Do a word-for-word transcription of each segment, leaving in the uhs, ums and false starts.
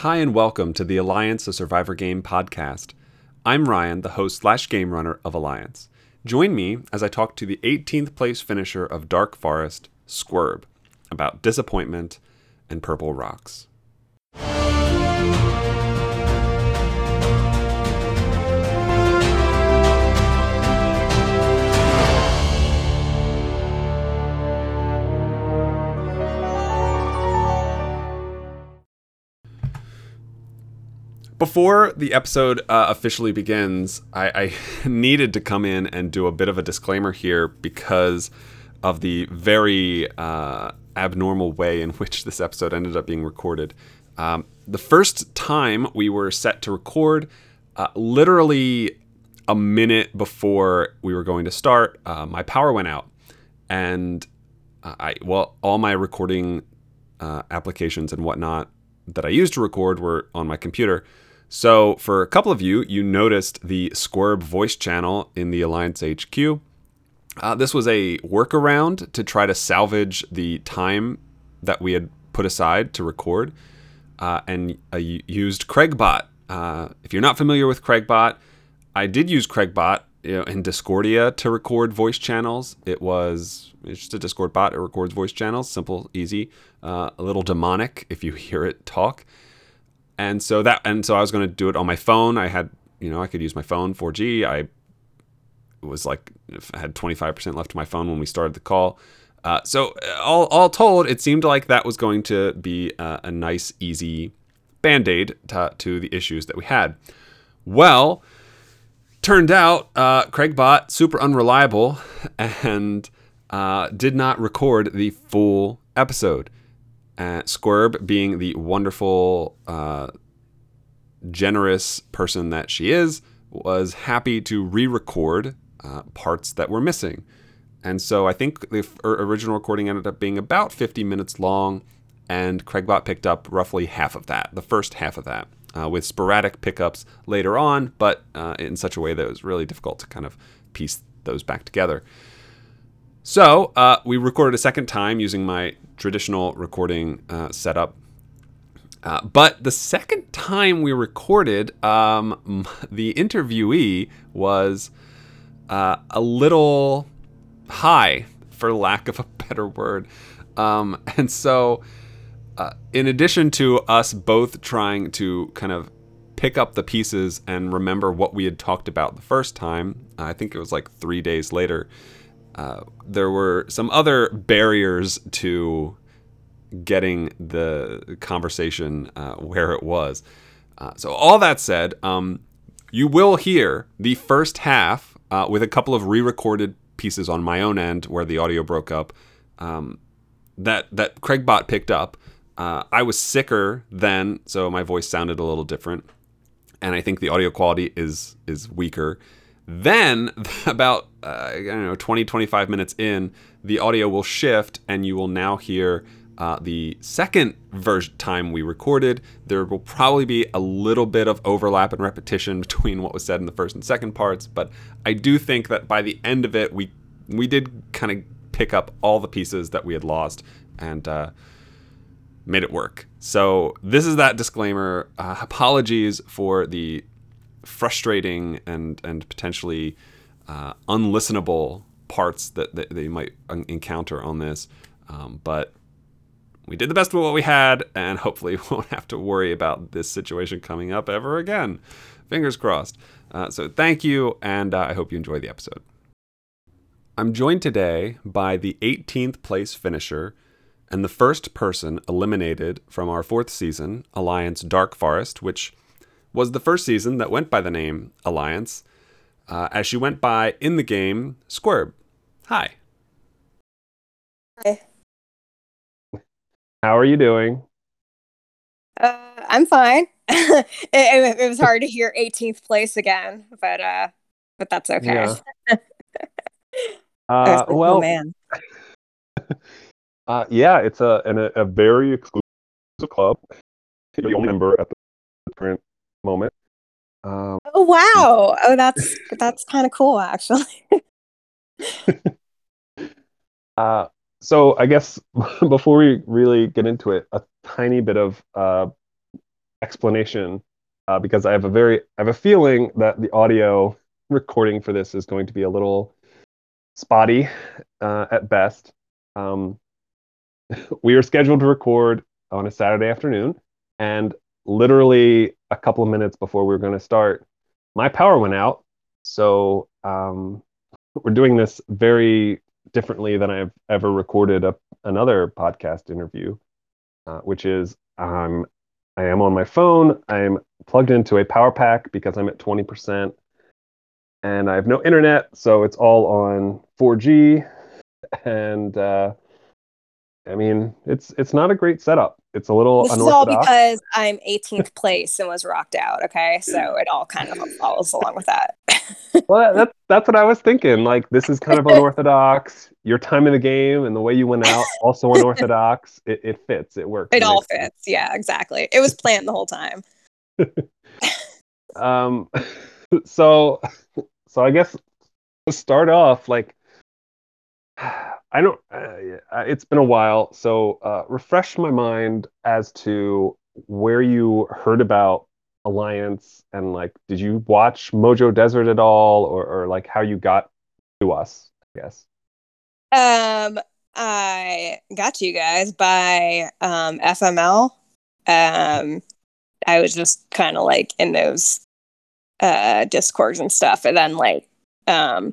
Hi and welcome to the Alliance of Survivor Game podcast. I'm Ryan, the host slash game runner of Alliance. Join me as I talk to the eighteenth place finisher of Dark Forest, Squirb, about disappointment and purple rocks. Before the episode uh, officially begins, I, I needed to come in and do a bit of a disclaimer here because of the very uh, abnormal way in which this episode ended up being recorded. Um, the first time we were set to record, uh, literally a minute before we were going to start, uh, my power went out. And I, well, all my recording uh, applications and whatnot that I used to record were on my computer. So for a couple of you, you noticed the Squirb voice channel in the Alliance H Q. Uh, this was a workaround to try to salvage the time that we had put aside to record, uh, and I used Craigbot. Uh, if you're not familiar with Craigbot, I did use Craigbot you know, in Discordia to record voice channels. It was it's just a Discord bot. It records voice channels. Simple, easy, uh, a little demonic if you hear it talk. And so that, and so I was going to do it on my phone. I had, you know, I could use my phone, four G. I was like, I had twenty-five percent left of my phone when we started the call. Uh, so all, all told, it seemed like that was going to be a, a nice, easy band-aid to, to the issues that we had. Well, turned out uh, Craigbot, super unreliable, and uh, did not record the full episode. Uh, Squirb, being the wonderful, uh, generous person that she is, was happy to re-record uh, parts that were missing. And so I think the f- original recording ended up being about fifty minutes long, and Craigbot picked up roughly half of that, the first half of that, uh, with sporadic pickups later on, but uh, in such a way that it was really difficult to kind of piece those back together. So uh, we recorded a second time using my traditional recording uh, setup. Uh, but the second time we recorded, um, the interviewee was uh, a little high, for lack of a better word. Um, and so uh, in addition to us both trying to kind of pick up the pieces and remember what we had talked about the first time, I think it was like three days later, Uh, there were some other barriers to getting the conversation uh, where it was. Uh, so all that said, um, you will hear the first half uh, with a couple of re-recorded pieces on my own end where the audio broke up um, that, that Craigbot picked up. Uh, I was sicker then, so my voice sounded a little different. And I think the audio quality is is weaker. Then, about, uh, I don't know, twenty, twenty-five minutes in, the audio will shift, and you will now hear uh, the second ver- time we recorded. There will probably be a little bit of overlap and repetition between what was said in the first and second parts, but I do think that by the end of it, we we did kind of pick up all the pieces that we had lost and uh, made it work. So this is that disclaimer. Uh, apologies for the frustrating and and potentially uh, unlistenable parts that, that they might encounter on this. Um, but we did the best with what we had, and hopefully we won't have to worry about this situation coming up ever again. Fingers crossed. Uh, so thank you, and uh, I hope you enjoy the episode. I'm joined today by the eighteenth place finisher and the first person eliminated from our fourth season, Alliance Dark Forest, which was the first season that went by the name Alliance, uh, as she went by in the game Squirb. Hi. Hi. How are you doing? Uh, I'm fine. it, it, it was hard to hear eighteenth place again, but uh, but that's okay. Yeah. uh, like, well, oh, man. uh, yeah, it's a an, a very exclusive club. You're the only member at the current moment. Um, oh wow! Oh, that's that's kind of cool, actually. uh, so I guess before we really get into it, a tiny bit of uh, explanation uh, because I have a very I have a feeling that the audio recording for this is going to be a little spotty uh, at best. Um, we were scheduled to record on a Saturday afternoon, and literally a couple of minutes before we were going to start, my power went out. So um, we're doing this very differently than I've ever recorded a, another podcast interview, uh, which is um, I am on my phone. I'm plugged into a power pack because I'm at twenty percent, and I have no internet, so it's all on four G. And uh, I mean, it's it's not a great setup. It's a little this unorthodox. Is all because I'm eighteenth place and was rocked out. Okay, so it all kind of follows along with that. Well, that's that's what I was thinking. Like, this is kind of unorthodox. Your time in the game and the way you went out also unorthodox. It, it fits. It works. It all fits. Sense. Yeah, exactly. It was planned the whole time. um, so, so I guess to start off, like, I don't. Uh, it's been a while, so uh, refresh my mind as to where you heard about Alliance, and like, did you watch Mojave Desert at all, or, or like how you got to us? I guess. Um, I got you guys by um, F M L. Um, I was just kind of like in those uh, discords and stuff, and then like um.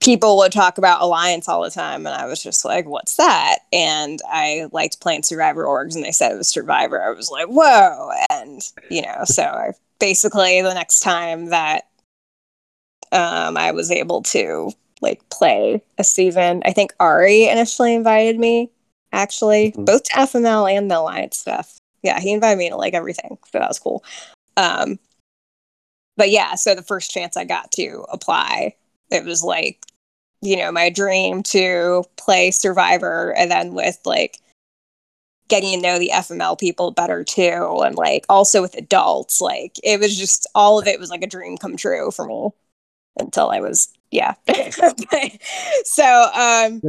people would talk about Alliance all the time, and I was just like, what's that? And I liked playing Survivor Orgs, and they said it was Survivor. I was like, whoa! And, you know, so I, basically the next time that um, I was able to, like, play a season, I think Ari initially invited me, actually, mm-hmm. both to F M L and the Alliance stuff. Yeah, he invited me to, like, everything, so that was cool. Um, but, yeah, so the first chance I got to apply, it was, like, you know, my dream to play Survivor, and then with like getting to know the F M L people better too, and like also with adults, like it was just all of it was like a dream come true for me until I was yeah. so um,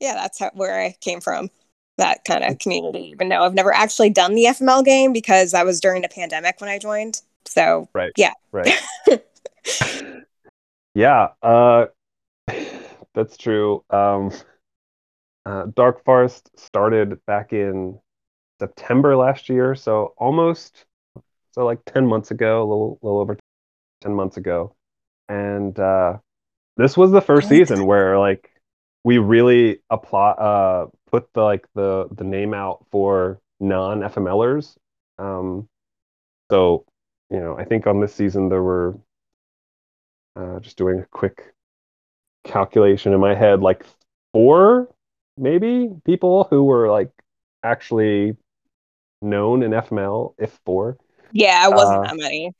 yeah, that's how, where I came from, that kind of community. Even though I've never actually done the F M L game because that was during the pandemic when I joined. So right, yeah, right, yeah. Uh... That's true. Um, uh, Dark Forest started back in September last year, so almost, so like ten months ago, a little, little over ten months ago, and uh, this was the first season where like we really apply, uh, put the like the the name out for non-F M L ers. Um, so you know, I think on this season there were uh, just doing a quick calculation in my head, like four maybe people who were like actually known in F M L, if four. Yeah, it wasn't uh, that many.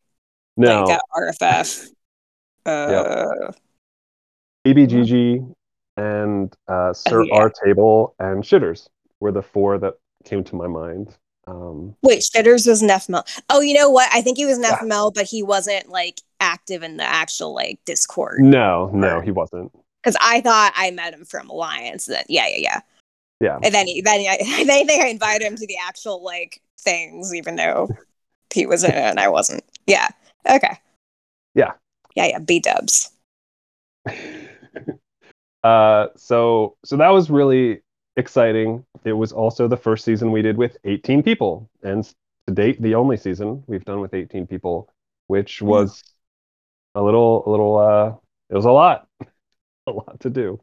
No, like, R F F, uh, yep. B B G G, and uh, Sir oh, yeah. R Table and Shitters were the four that came to my mind. Um, Wait, Shitters was an F M L. Oh, you know what? I think he was an yeah. F M L, but he wasn't like active in the actual like Discord. No, no, he wasn't. Because I thought I met him from Alliance. That yeah, yeah, yeah, yeah. And then he, then I, then I think I invited him to the actual like things, even though he was in it and I wasn't. Yeah. Okay. Yeah. Yeah, yeah. B dubs. uh, so so that was really exciting. It was also the first season we did with eighteen people, and to date the only season we've done with eighteen people, which was a little a little uh it was a lot a lot to do.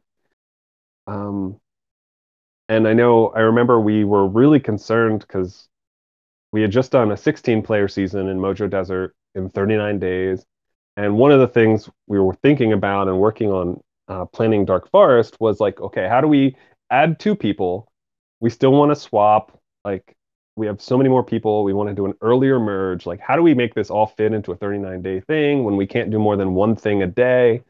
Um and I know I remember we were really concerned because we had just done a sixteen player season in Mojave Desert in thirty-nine days, and one of the things we were thinking about and working on uh planning Dark Forest was like, okay, how do we add two people? We still want to swap. Like, we have so many more people. We want to do an earlier merge. Like, how do we make this all fit into a thirty-nine day thing when we can't do more than one thing a day?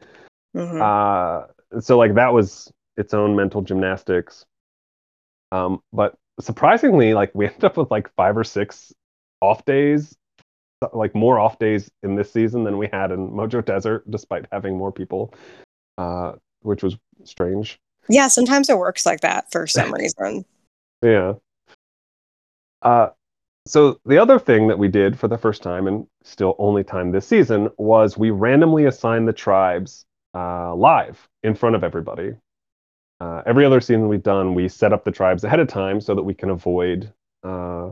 Mm-hmm. Uh, so, like, that was its own mental gymnastics. Um, but surprisingly, like, we ended up with, like, five or six off days, like, more off days in this season than we had in Mojave Desert, despite having more people, uh, which was strange. Yeah, sometimes it works like that for some reason. Yeah. Uh, So the other thing that we did for the first time, and still only time this season, was we randomly assigned the tribes uh, live in front of everybody. Uh, every other season we've done, we set up the tribes ahead of time so that we can avoid, uh,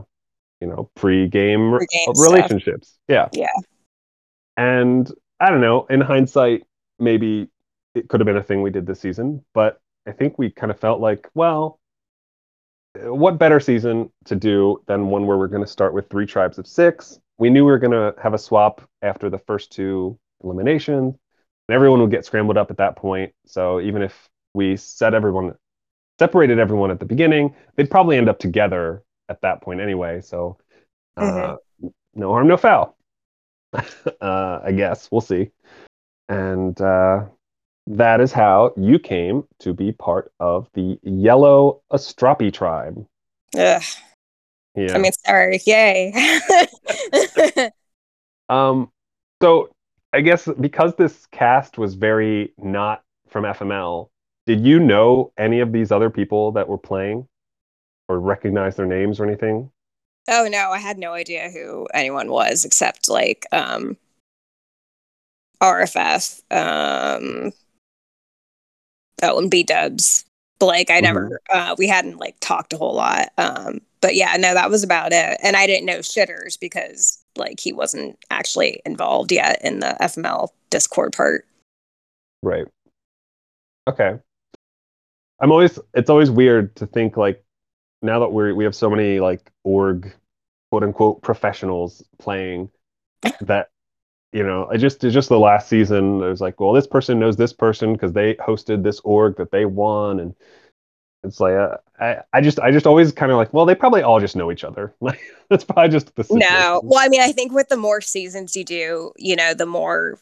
you know, pre-game, pre-game relationships. Stuff. Yeah. Yeah. And I don't know, in hindsight, maybe it could have been a thing we did this season, but I think we kind of felt like, well, what better season to do than one where we're going to start with three tribes of six? We knew we were going to have a swap after the first two eliminations, and everyone would get scrambled up at that point. So even if we set everyone, separated everyone at the beginning, they'd probably end up together at that point anyway. So uh, mm-hmm. no harm, no foul. uh, I guess we'll see. And uh, that is how you came to be part of the Yellow Astrapi tribe. Ugh. Yeah. I mean, sorry. Yay. um. So I guess because this cast was very not from F M L, did you know any of these other people that were playing or recognize their names or anything? Oh, no. I had no idea who anyone was except like um, R F F. Um, Oh, and B-dubs. But, like, I never, mm-hmm. uh, we hadn't, like, talked a whole lot. Um, but, yeah, no, that was about it. And I didn't know Shitters because, like, he wasn't actually involved yet in the F M L Discord part. Right. Okay. I'm always, it's always weird to think, like, now that we're, we have so many, like, org, quote-unquote, professionals playing that, you know, I just just the last season, I was like, well, this person knows this person because they hosted this org that they won, and it's like, uh, I I just I just always kind of like, well, they probably all just know each other. Like that's probably just the situation. No, well, I mean, I think with the more seasons you do, you know, the more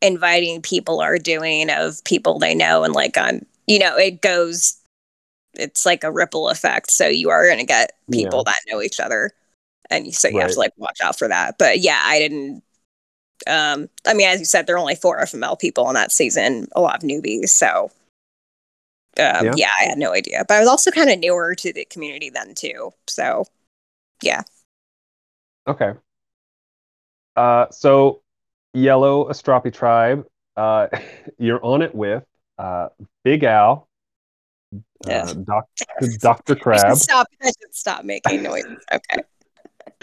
inviting people are doing of people they know, and like on, you know, it goes, it's like a ripple effect. So you are going to get people yeah. that know each other, and so you right. have to like watch out for that. But yeah, I didn't. Um, I mean, as you said, there are only four F M L people in that season, a lot of newbies. So, um, yeah. yeah, I had no idea. But I was also kind of newer to the community then, too. So, yeah. Okay. Uh, so, Yellow Astrapi Tribe, uh, you're on it with uh, Big Al, uh, doc- Doctor Crab. I should stop, I should stop making noises. Okay.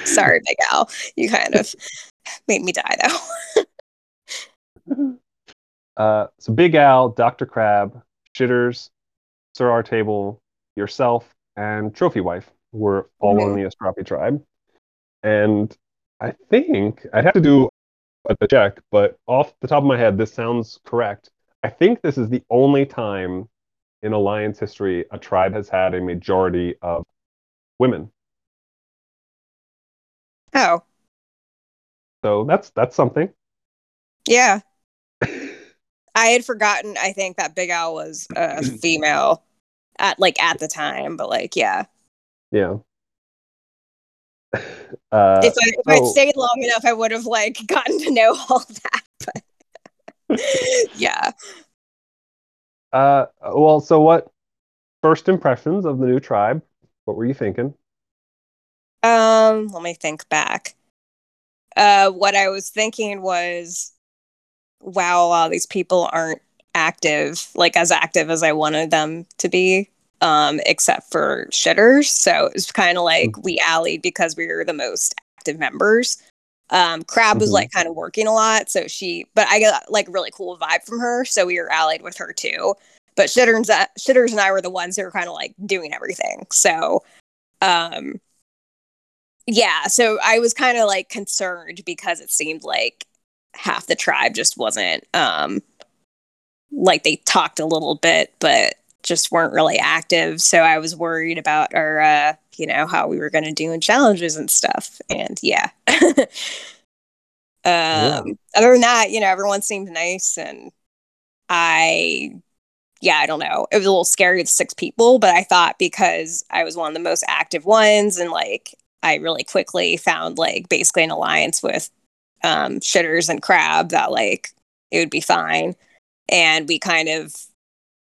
Sorry, Big Al. You kind of... made me die though. uh, so Big Al, Doctor Crab, Shitters, Sir R Table, yourself, and Trophy Wife were all mm-hmm. on the Astrapi tribe. And I think I'd have to do a check, but off the top of my head, this sounds correct. I think this is the only time in Alliance history a tribe has had a majority of women. Oh. So that's that's something. Yeah. I had forgotten, I think, that Big Al was a female at like at the time, but like yeah. Yeah. Uh, if I, if so... I'd stayed long enough, I would have like gotten to know all that. But yeah. Uh well, so what first impressions of the new tribe? What were you thinking? Um, let me think back. Uh, what I was thinking was, wow, a lot of these people aren't active, like as active as I wanted them to be, um, except for Shitters. So it was kind of like mm-hmm. we allied because we were the most active members. Um, Crab mm-hmm. was like kind of working a lot. So she, but I got like a really cool vibe from her. So we were allied with her too. But Shitters, uh, Shitters and I were the ones who were kind of like doing everything. So, um, yeah, so I was kind of like concerned because it seemed like half the tribe just wasn't um, like they talked a little bit, but just weren't really active. So I was worried about our, uh, you know, how we were going to do in challenges and stuff. And yeah. um, yeah. Other than that, you know, everyone seemed nice. And I, yeah, I don't know. It was a little scary with six people, but I thought because I was one of the most active ones and like, I really quickly found like basically an alliance with um, Shitters and Crab that like it would be fine. And we kind of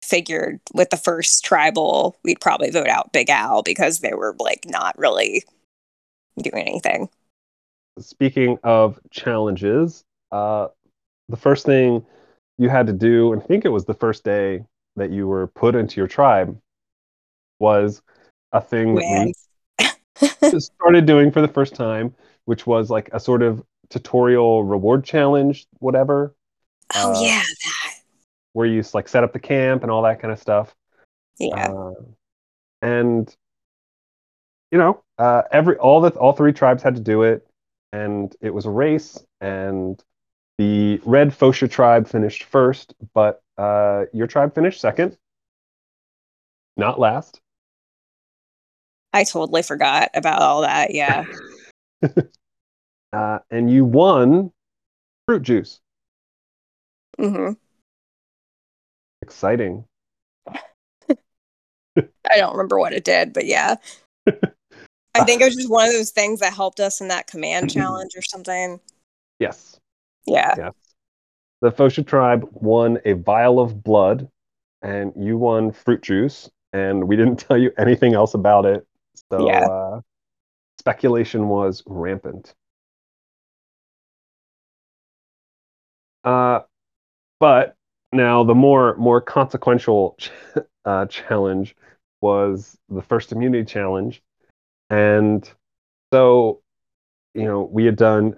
figured with the first tribal, we'd probably vote out Big Al because they were like not really do anything. Speaking of challenges, uh, the first thing you had to do, and I think it was the first day that you were put into your tribe, was a thing that we started doing for the first time, which was like a sort of tutorial reward challenge, whatever. Oh, uh, yeah, that. Where you like set up the camp and all that kind of stuff. Yeah. Uh, and, you know, uh, every all the all three tribes had to do it. And it was a race, and the red Fosha tribe finished first, but uh, your tribe finished second. Not last. I totally forgot about all that, yeah. uh, and you won fruit juice. Mm-hmm. Exciting. I don't remember what it did, but yeah. I think it was just one of those things that helped us in that command challenge or something. Yes. Yeah. Yes. The Fosha tribe won a vial of blood, and you won fruit juice, and we didn't tell you anything else about it. So yeah. uh, speculation was rampant. Uh, but now the more more consequential ch- uh, challenge was the first immunity challenge. And so, you know, we had done,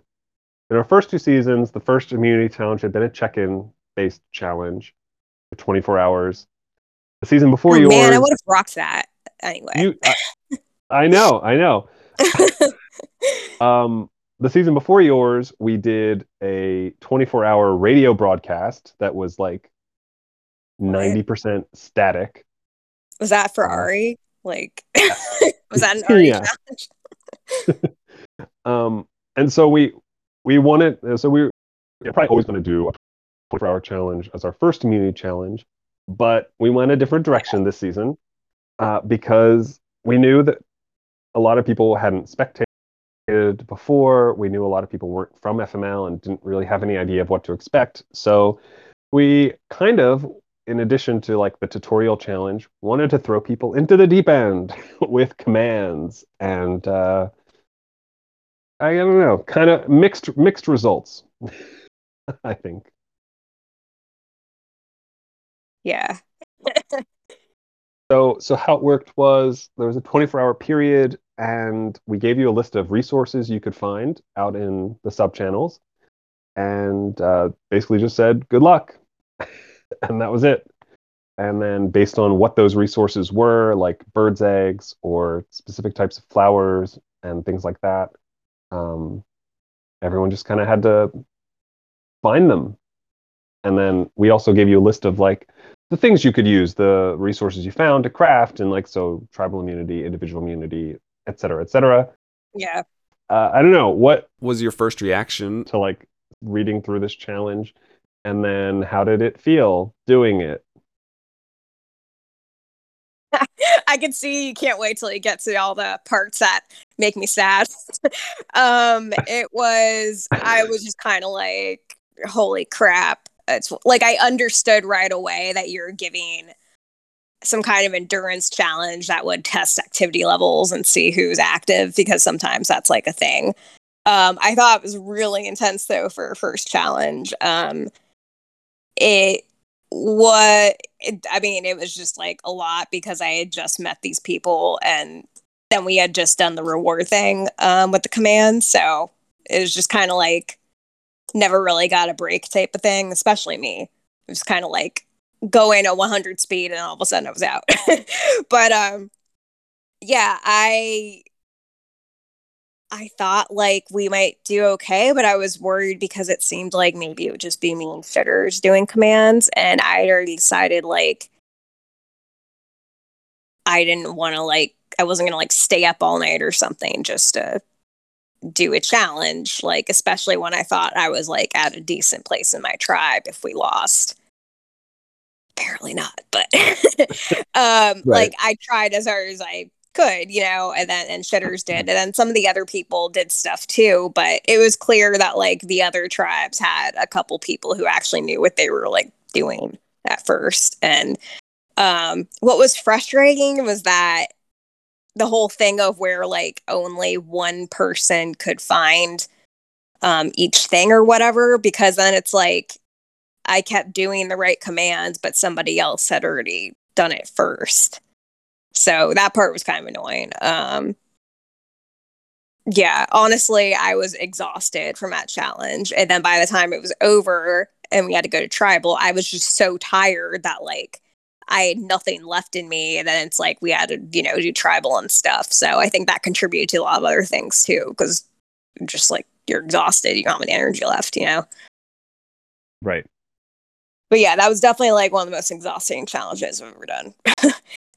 in our first two seasons, the first immunity challenge had been a check-in based challenge for twenty-four hours. The season before oh, yours... man, I would have rocked that anyway. You, I, I know, I know. um, the season before yours, we did a twenty-four hour radio broadcast that was like ninety percent what? static. Was that for um, Ari? Like... Was that an Ari yeah. challenge? um, and so we we wanted, so we were probably always going to do a twenty-four hour challenge as our first immunity challenge, but we went a different direction this season uh, because we knew that a lot of people hadn't spectated before. We knew a lot of people weren't from F M L and didn't really have any idea of what to expect. So we kind of, in addition to like the tutorial challenge, wanted to throw people into the deep end with commands and uh, I don't know, kind of mixed mixed results. I think. Yeah. so so how it worked was there was a twenty-four hour period, and we gave you a list of resources you could find out in the sub channels, and uh, basically just said good luck. And that was it. And then based on what those resources were, like birds' eggs or specific types of flowers and things like that, um, everyone just kind of had to find them. And then we also gave you a list of like the things you could use, the resources you found to craft, and like so tribal immunity, individual immunity, et cetera, et cetera. Yeah. Uh, I don't know. What was your first reaction to like reading through this challenge? And then how did it feel doing it? I can see you can't wait till you get to all the parts that make me sad. um, it was, I was just kind of like, holy crap. It's like, I understood right away that you're giving some kind of endurance challenge that would test activity levels and see who's active, because sometimes that's like a thing. Um, I thought it was really intense though for a first challenge. Um, It what it, I mean, it was just like a lot because I had just met these people, and then we had just done the reward thing um, with the command. So it was just kind of like never really got a break type of thing, especially me. It was kind of like go in at one hundred speed and all of a sudden I was out. but um, yeah, I I thought like we might do okay, but I was worried because it seemed like maybe it would just be me and Shitters doing commands, and I already decided like I didn't want to like I wasn't gonna like stay up all night or something just to do a challenge, like especially when I thought I was like at a decent place in my tribe if we lost. Apparently not, but um, right. like I tried as hard as I could, you know, and then and Shitters did, and then some of the other people did stuff too, but it was clear that like the other tribes had a couple people who actually knew what they were like doing at first. And um what was frustrating was that the whole thing of where like only one person could find um, each thing or whatever, because then it's like I kept doing the right commands, but somebody else had already done it first. So that part was kind of annoying. Um, yeah, honestly, I was exhausted from that challenge. And then by the time it was over and we had to go to tribal, I was just so tired that like I had nothing left in me. And then it's like we had to, you know, do tribal and stuff. So I think that contributed to a lot of other things too, because just like you're exhausted, you don't have any energy left, you know? Right. But yeah, that was definitely like one of the most exhausting challenges I've ever done.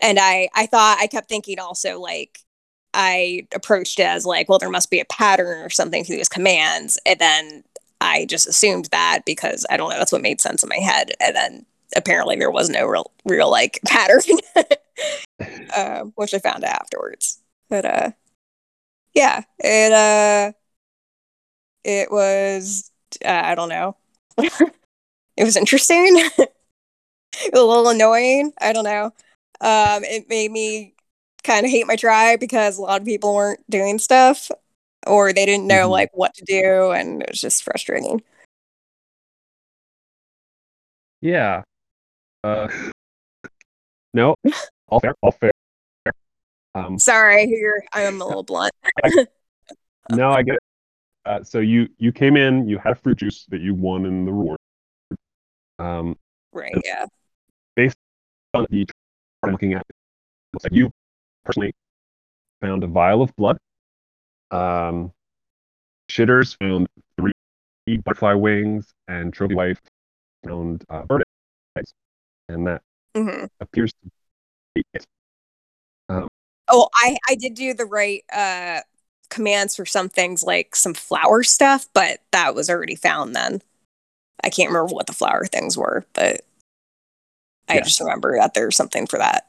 And I, I thought, I kept thinking also, like, I approached it as like, well, there must be a pattern or something to these commands. And then I just assumed that because I don't know, that's what made sense in my head. And then apparently there was no real, real like pattern, uh, which I found out afterwards. But uh, yeah, it uh, it was, uh, I don't know. It was interesting, a little annoying. I don't know. Um, it made me kind of hate my tribe because a lot of people weren't doing stuff or they didn't know mm-hmm. like what to do, and it was just frustrating. Yeah. Uh, no. All fair. All fair. Um, Sorry, here I'm a little blunt. I, no, I get it. Uh, so you you came in. You had a fruit juice that you won in the reward. Um, right, yeah. Based on the I'm looking at, it looks like you personally found a vial of blood. Um, Shitters found three butterfly wings, and Trophy Wife found uh, bird eggs, and that mm-hmm. appears to be it. Um, oh, I, I did do the right uh, commands for some things, like some flower stuff, but that was already found then. I can't remember what the flower things were, but I yeah. just remember that there's something for that.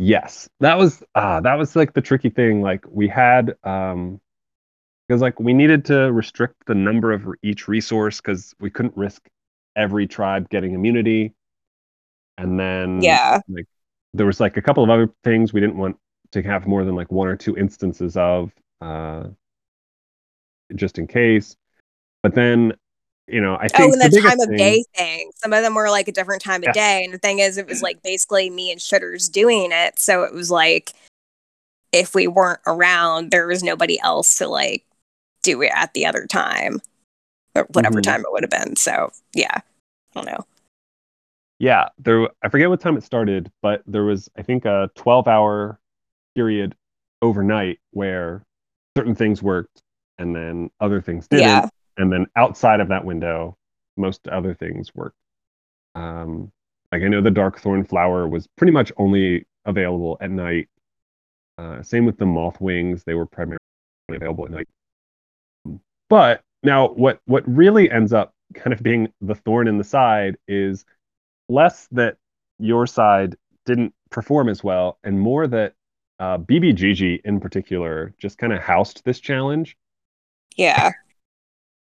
Yes, that was uh, that was like the tricky thing. Like we had, um, because like we needed to restrict the number of each resource because we couldn't risk every tribe getting immunity. And then yeah, like there was like a couple of other things we didn't want to have more than like one or two instances of, uh, just in case. But then, you know, I think oh, and the, the time of thing, day thing. Some of them were like a different time of yeah. day, and the thing is, it was like basically me and Shitters doing it. So it was like, if we weren't around, there was nobody else to like do it at the other time, or whatever mm-hmm. time it would have been. So yeah, I don't know. Yeah, there. I forget what time it started, but there was, I think, a twelve-hour period overnight where certain things worked and then other things didn't. Yeah. And then outside of that window, most other things worked. Um, like I know the dark thorn flower was pretty much only available at night. Uh, same with the moth wings; they were primarily available at night. But now, what what really ends up kind of being the thorn in the side is less that your side didn't perform as well, and more that uh, B B G G in particular just kind of housed this challenge. Yeah.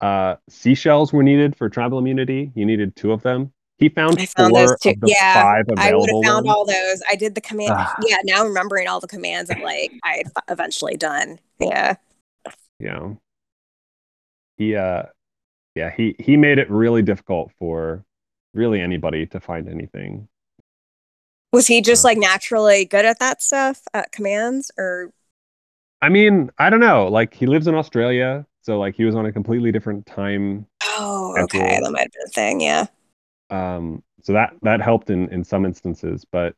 Uh, seashells were needed for tribal immunity. You needed two of them. He found, I found four those two. Of the yeah, five available. I would have found ones. All those. I did the command. Ah. Yeah, now remembering all the commands that like I had eventually done. Yeah. Yeah. He, uh, yeah. He he made it really difficult for really anybody to find anything. Was he just uh, like naturally good at that stuff at commands, or? I mean, I don't know. Like he lives in Australia. So, like, he was on a completely different time. Oh, okay. Schedule. That might have been a thing, yeah. Um, so that, that helped in, in some instances, but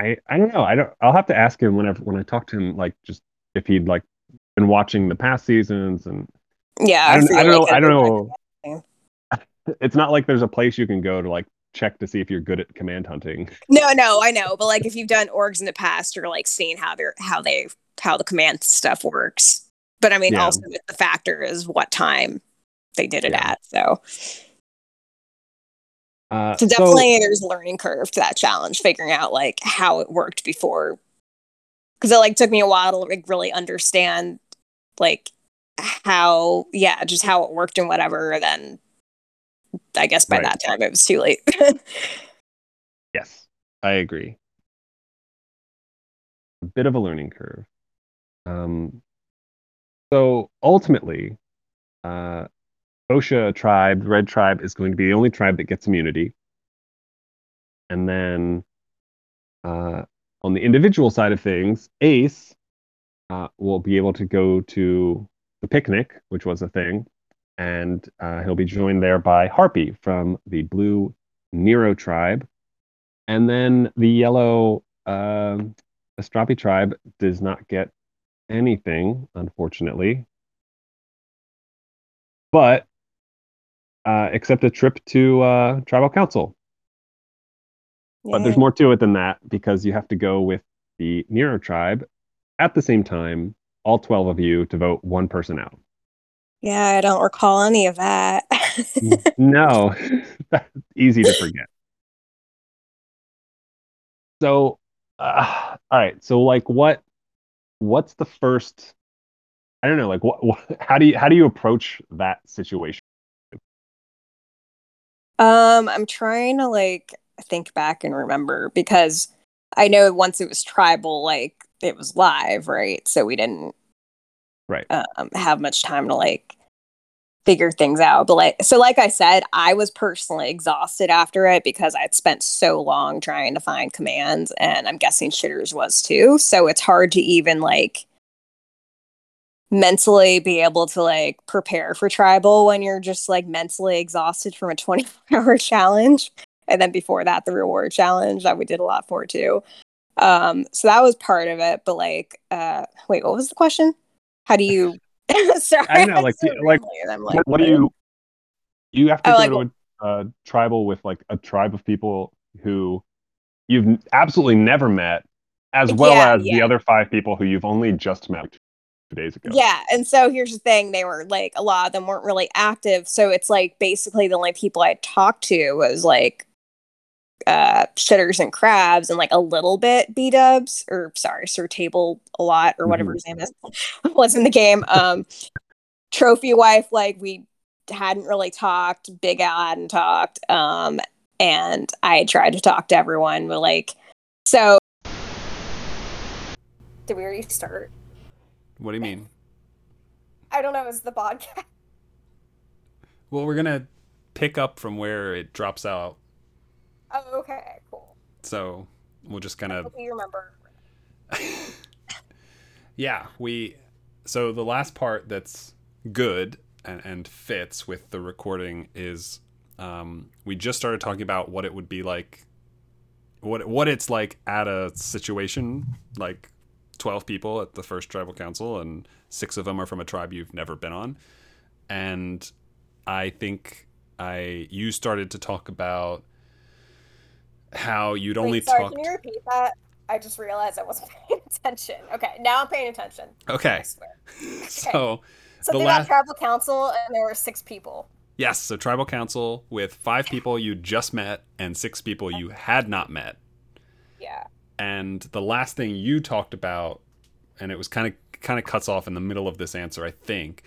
I I don't know. I don't. I'll have to ask him whenever when I talk to him, like, just if he'd like been watching the past seasons and yeah. I don't, I don't like know. I don't know. It's not like there's a place you can go to like check to see if you're good at command hunting. No, no, I know, but like if you've done orgs in the past, you're like seeing how they're how they how the command stuff works. But I mean, yeah. Also the factor is what time they did it yeah. at. So, uh, so definitely so, there's a learning curve to that challenge, figuring out like how it worked before. Because it like took me a while to like really understand like how, yeah, just how it worked and whatever. And then I guess by right. that time it was too late. Yes, I agree. bit of a learning curve. Um, so ultimately, uh, Fosha tribe, the red tribe, is going to be the only tribe that gets immunity. And then uh, on the individual side of things, Ace uh, will be able to go to the picnic, which was a thing, and uh, he'll be joined there by Harpy from the blue Nero tribe. And then the yellow uh, Astrapi tribe does not get anything, unfortunately. But, uh, except a trip to uh, tribal council. Yay. But there's more to it than that, because you have to go with the Nero tribe at the same time, all twelve of you, to vote one person out. Yeah, I don't recall any of that. No, that's easy to forget. So, uh, all right. So, like, what? What's the first? I don't know. Like, what, what? How do you how do you approach that situation? Um, I'm trying to like think back and remember, because I know once it was tribal, like it was live, right? So we didn't right um, have much time to like figure things out. But like, so like I said, I was personally exhausted after it because I'd spent so long trying to find commands, and I'm guessing Shitters was too. So it's hard to even like mentally be able to like prepare for tribal when you're just like mentally exhausted from a twenty-four hour challenge. And then before that, the reward challenge that we did a lot for too. Um, so that was part of it. But like, uh, wait, what was the question? How do you... Sorry, I know, like, so you, like, like, what do you? You have to oh, go like, to a uh, tribal with like a tribe of people who you've absolutely never met, as well yeah, as yeah. the other five people who you've only just met two days ago. Yeah, and so here's the thing: they were like a lot of them weren't really active, so it's like basically the only people I talked to was like uh, Shitters and Crabs, and like a little bit B Dubs, or sorry, Sir Table a lot, or whatever mm-hmm. his name is, was in the game. Um, Trophy Wife, like we hadn't really talked. Big Al hadn't talked, um, and I tried to talk to everyone, but like, so did we already start? What do you mean? I don't know. Is the podcast? Well, we're gonna pick up from where it drops out. Oh, okay, cool. So we'll just kind of. You remember. yeah, we. So the last part that's good and, and fits with the recording is um, we just started talking about what it would be like, what what it's like at a situation like twelve people at the first tribal council, and six of them are from a tribe you've never been on, and I think I you started to talk about. How you'd only Wait, sorry, talk. Can you repeat that? I just realized I wasn't paying attention. Okay, now I'm paying attention. Okay. I swear. Okay. So, so the they last... got tribal council, and there were six people. Yes, so tribal council with five people you just met and six people you had not met. Yeah. And the last thing you talked about, and it was kind of kind of cuts off in the middle of this answer, I think,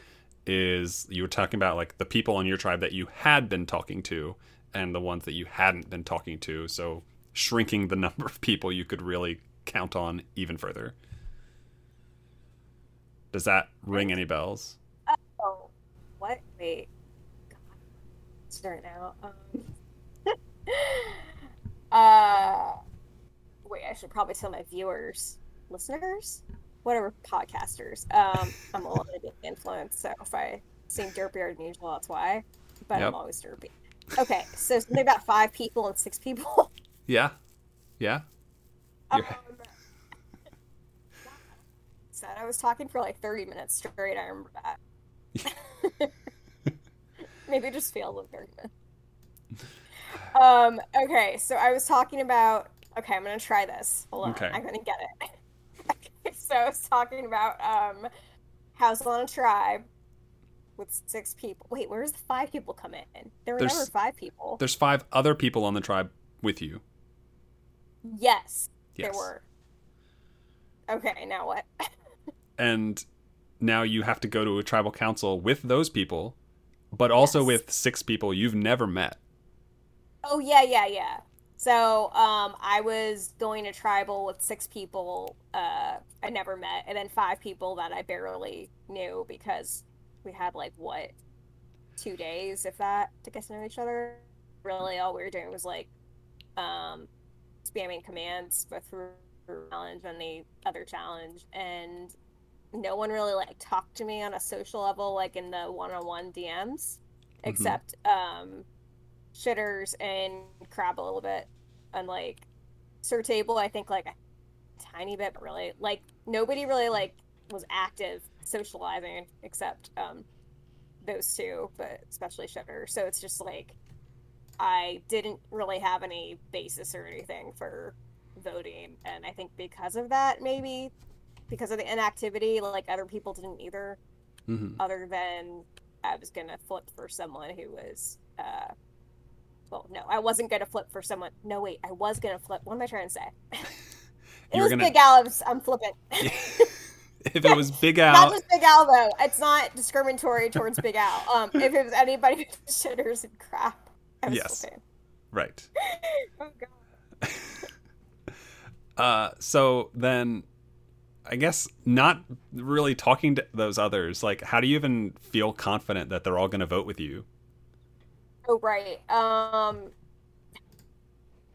is you were talking about like the people on your tribe that you had been talking to. And the ones that you hadn't been talking to, so shrinking the number of people you could really count on even further. Does that ring any bells? Oh, what? Wait. God. Start now. Um, uh, wait, I should probably tell my viewers, listeners, whatever, podcasters. Um, I'm a little bit influenced, so if I seem derpier than usual, that's why. But yep. I'm always derpy. Okay, so something about five people and six people. Yeah, yeah. Um, said I was talking for like thirty minutes straight. I remember that. Maybe just failed with thirty minutes. Um. Okay, so I was talking about. Okay, I'm gonna try this. Hold on, okay. I'm gonna get it. Okay, so I was talking about um, house on a tribe. With six people. Wait, where's the five people come in? There were there's, never five people. There's five other people on the tribe with you. Yes, yes. There were. Okay, now what? And now you have to go to a tribal council with those people, but also yes. with six people you've never met. Oh, yeah, yeah, yeah. So um, I was going to tribal with six people uh, I never met, and then five people that I barely knew because we had, like, what, two days, if that, to get to know each other. Really, all we were doing was, like, um, spamming commands both through the challenge and the other challenge, and no one really, like, talked to me on a social level, like, in the one-on-one D Ms, mm-hmm. except... Um, Shitters and Crab a little bit, and like Sir Table, I think like a tiny bit, but really like nobody really like was active socializing except um those two, but especially Shitter. So it's just like I didn't really have any basis or anything for voting, and I think because of that, maybe because of the inactivity, like other people didn't either. Mm-hmm. Other than I was gonna flip for someone who was. uh Well, no, I wasn't going to flip for someone. No, wait, I was going to flip. What am I trying to say? It was gonna... Big Al. I'm, I'm flipping. If it was Big Al. Not just Big Al, though. It's not discriminatory towards Big Al. Um, if it was anybody with Shitters and Crap, I was yes. flipping. Right. Oh, God. uh, so then, I guess not really talking to those others. Like, how do you even feel confident that they're all going to vote with you? Oh, right. Um,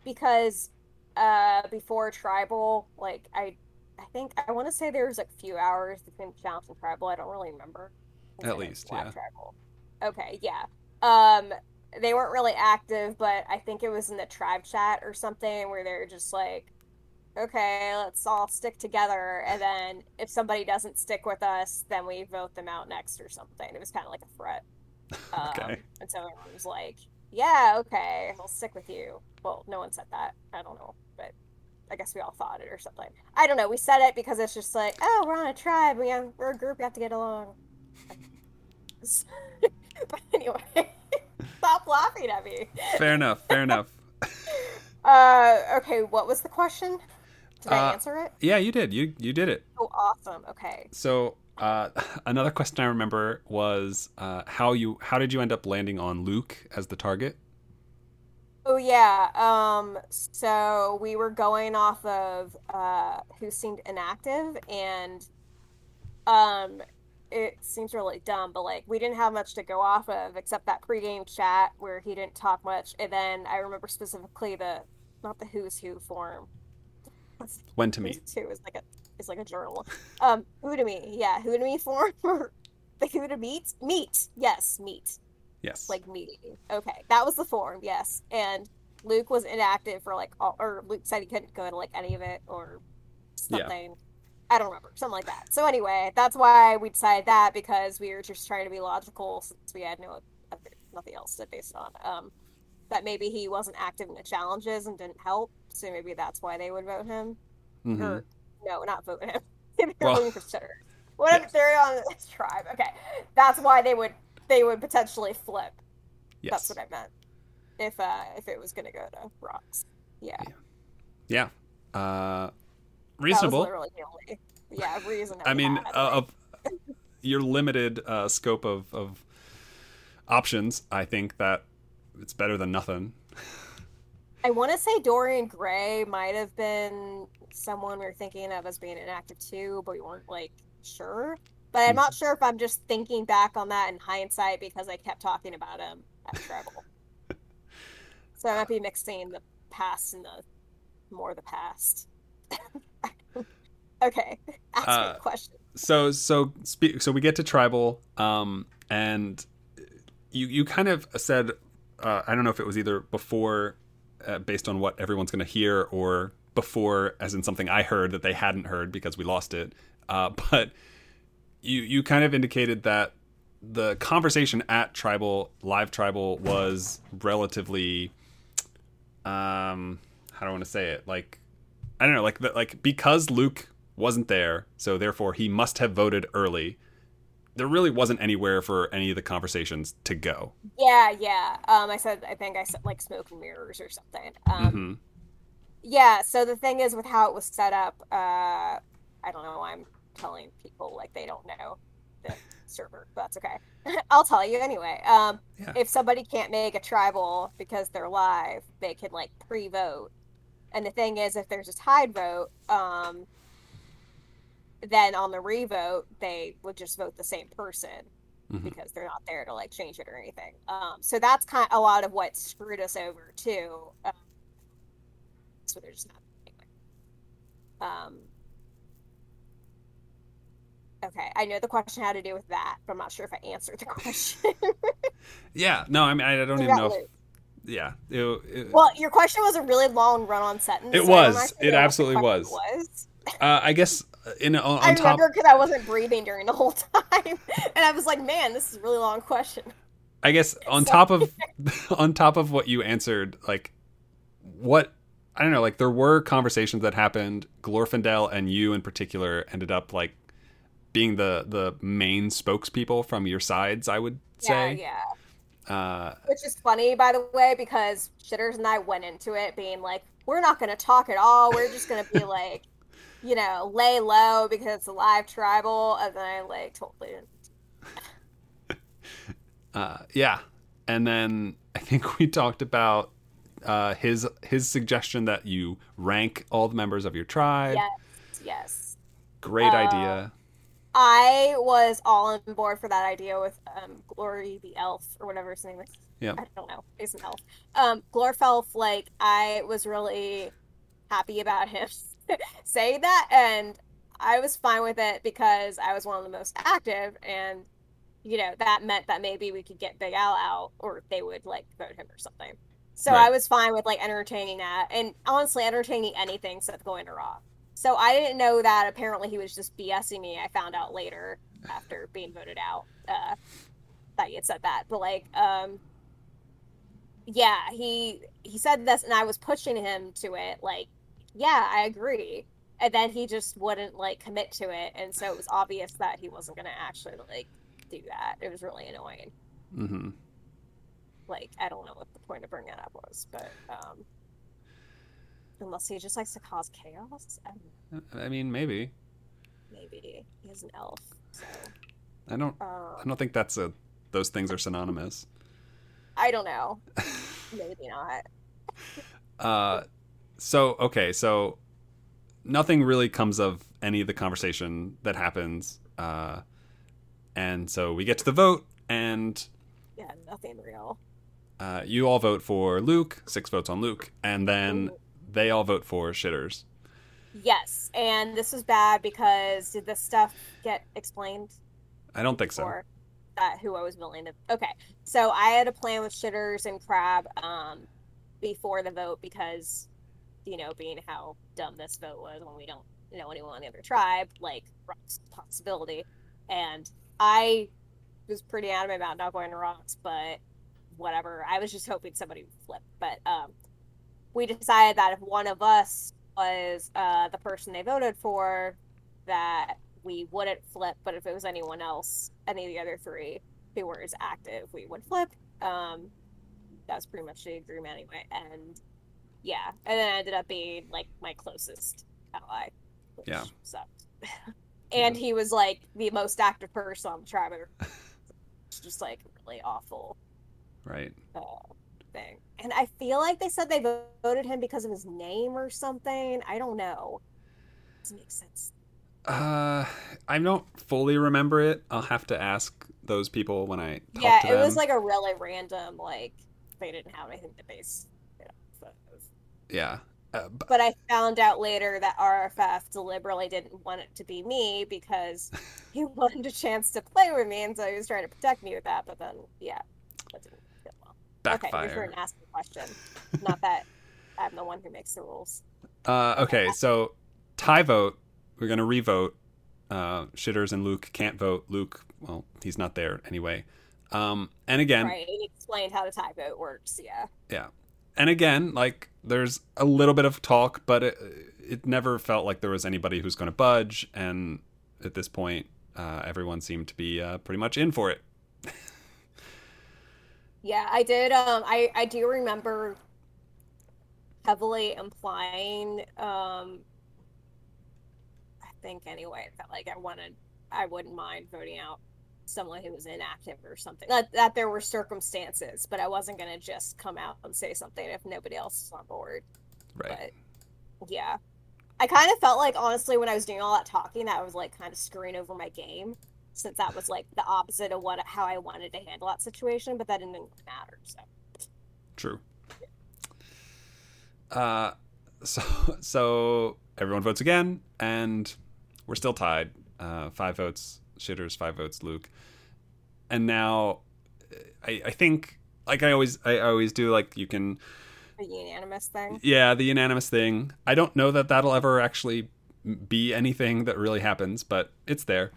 because uh, before Tribal, like, I I think, I want to say there was, like, a few hours between Challenge and Tribal. I don't really remember. At least, yeah. Tribal. Okay, yeah. Um, they weren't really active, but I think it was in the tribe chat or something where they were just like, okay, let's all stick together, and then if somebody doesn't stick with us, then we vote them out next or something. It was kind of like a threat. Okay. Um, and so everyone was like, yeah, okay, I'll stick with you. Well, no one said that. I don't know, but I guess we all thought it or something. I don't know. We said it because it's just like, oh, we're on a tribe. We have, we're a group. We have to get along. But anyway, stop laughing at me. Fair enough. Fair enough. uh, okay, what was the question? Did uh, I answer it? Yeah, you did. You you did it. Oh, awesome. Okay. So... Uh, another question I remember was uh, how you how did you end up landing on Luke as the target? Oh yeah, um, so we were going off of uh, who seemed inactive, and um, it seems really dumb, but like we didn't have much to go off of except that pregame chat where he didn't talk much, and then I remember specifically the not the who's who form. When to meet. Who is like a. It's like a journal. Um, who to me? Yeah, who to me form? The who to meet? Meet. Yes, meet. Yes. Like meeting. Okay, that was the form. Yes, and Luke was inactive for like all, or Luke said he couldn't go to like any of it or something. Yeah. I don't remember, something like that. So anyway, that's why we decided that because we were just trying to be logical since we had no nothing else to base it on. Um, that maybe he wasn't active in the challenges and didn't help, so maybe that's why they would vote him. Mm-hmm. Or, no, not vote him. They're well, voting for Shitters. What yes. if they're on this tribe? Okay, that's why they would they would potentially flip. Yes. That's what I meant. If uh, if it was going to go to rocks, yeah, yeah, yeah. Uh, reasonable. That was literally the only, yeah, reason. I mean, uh, of your limited uh, scope of of options, I think that it's better than nothing. I want to say Dorian Gray might have been someone we were thinking of as being inactive too, but we weren't like sure. But I'm not sure if I'm just thinking back on that in hindsight because I kept talking about him at Tribal. So I might be mixing the past and the more the past. Okay, ask uh, me a question. So so so we get to Tribal, um, and you you kind of said uh, I don't know if it was either before. Uh, based on what everyone's going to hear or before, as in something I heard that they hadn't heard because we lost it. Uh, but you you kind of indicated that the conversation at Tribal, live Tribal, was relatively, um, how do I want to say it? Like, I don't know, like the, like because Luke wasn't there, so therefore he must have voted early. There really wasn't anywhere for any of the conversations to go. Yeah, yeah. Um, I said, I think I said like smoke and mirrors or something. Um, mm-hmm. Yeah. So the thing is with how it was set up, uh, I don't know why I'm telling people like they don't know the server, but that's okay. I'll tell you anyway. Um, yeah. If somebody can't make a tribal because they're live, they can like pre-vote. And the thing is, if there's a tied vote, um, then on the revote, they would just vote the same person mm-hmm. because they're not there to like change it or anything. Um, so that's kind of a lot of what screwed us over too. Um, so they're just not. Um, okay, I know the question had to do with that, but I'm not sure if I answered the question. yeah, no, I mean, I don't you even know. If, yeah. It, it, well, your question was a really long run-on sentence. It so was. It absolutely was. was. Uh, I guess in on, on I remember because I wasn't breathing during the whole time, and I was like, "Man, this is a really long question." I guess on so, top of on top of what you answered, like what. I don't know, like there were conversations that happened. Glorfindel and you in particular ended up like being the, the main spokespeople from your sides, I would say. Yeah, yeah. Uh, Which is funny, by the way, because Shitters and I went into it being like, we're not going to talk at all. We're just going to be like, you know, lay low because it's a live tribal. And then I like totally didn't. uh, yeah. And then I think we talked about Uh, his his suggestion that you rank all the members of your tribe. Yes, yes. Great uh, idea. I was all on board for that idea with um, Glory the Elf or whatever his name is. Yeah. I don't know. He's an elf. Um, Glorfelf, like, I was really happy about him saying that, and I was fine with it because I was one of the most active, and, you know, that meant that maybe we could get Big Al out, or they would, like, vote him or something. So right. I was fine with, like, entertaining that. And honestly, entertaining anything except going to Raw. So I didn't know that. Apparently, he was just BSing me. I found out later after being voted out uh, that he had said that. But, like, um, yeah, he he said this, and I was pushing him to it. Like, yeah, I agree. And then he just wouldn't, like, commit to it. And so it was obvious that he wasn't going to actually, like, do that. It was really annoying. Mm-hmm. Like, I don't know what the point of bringing that up was, but um, unless he just likes to cause chaos. I, don't know. I mean, maybe. Maybe he's an elf. So. I don't. Um, I don't think that's a. Those things are synonymous. I don't know. Maybe not. uh, so okay, so nothing really comes of any of the conversation that happens, uh, and so we get to the vote, and yeah, nothing real. Uh, you all vote for Luke, six votes on Luke, and then they all vote for Shitters. Yes, and this was bad because did this stuff get explained? I don't think so. That who I was willing to... Okay, so I had a plan with Shitters and Crab um, before the vote because, you know, being how dumb this vote was when we don't know anyone on the other tribe, like, rocks the possibility. And I was pretty adamant about not going to rocks, but... whatever. I was just hoping somebody would flip. But um, we decided that if one of us was uh, the person they voted for, that we wouldn't flip. But if it was anyone else, any of the other three who were as active, we would flip. Um, that was pretty much the agreement anyway. And yeah. And then I ended up being like my closest ally, which yeah. sucked. and yeah. he was like the most active person on the tribe. It's just like really awful. Right. Uh, thing. And I feel like they said they voted him because of his name or something. I don't know. Doesn't make sense. Uh, I don't fully remember it. I'll have to ask those people when I talk yeah, to them. Yeah, it was like a really random, like, they didn't have anything to base it off of. Yeah. Uh, but... but I found out later that R F F deliberately didn't want it to be me because he wanted a chance to play with me, and so he was trying to protect me with that, but then, yeah, that didn't. Backfire. Okay, you're an asking question. Not that I'm the one who makes the rules. Uh, okay, so tie vote. We're going to re-vote. Uh, Shitters and Luke can't vote. Luke, well, he's not there anyway. Um, and again... Right, and explained how the tie vote works, yeah. Yeah. And again, like, there's a little bit of talk, but it, it never felt like there was anybody who's going to budge. And at this point, uh, everyone seemed to be uh, pretty much in for it. Yeah, I did. Um, I, I do remember heavily implying, um, I think anyway, that like I wanted, I wouldn't mind voting out someone who was inactive or something, that, that there were circumstances, but I wasn't going to just come out and say something if nobody else is on board. Right. But, yeah. I kind of felt like, honestly, when I was doing all that talking, that I was like kind of screwing over my game, since that was like the opposite of what how I wanted to handle that situation, but that didn't matter. So. True. Yeah. Uh, so so everyone votes again, and we're still tied. Uh, five votes, Shitters. Five votes, Luke. And now, I, I think like I always I always do, like you can. The unanimous thing. Yeah, the unanimous thing. I don't know that that'll ever actually be anything that really happens, but it's there.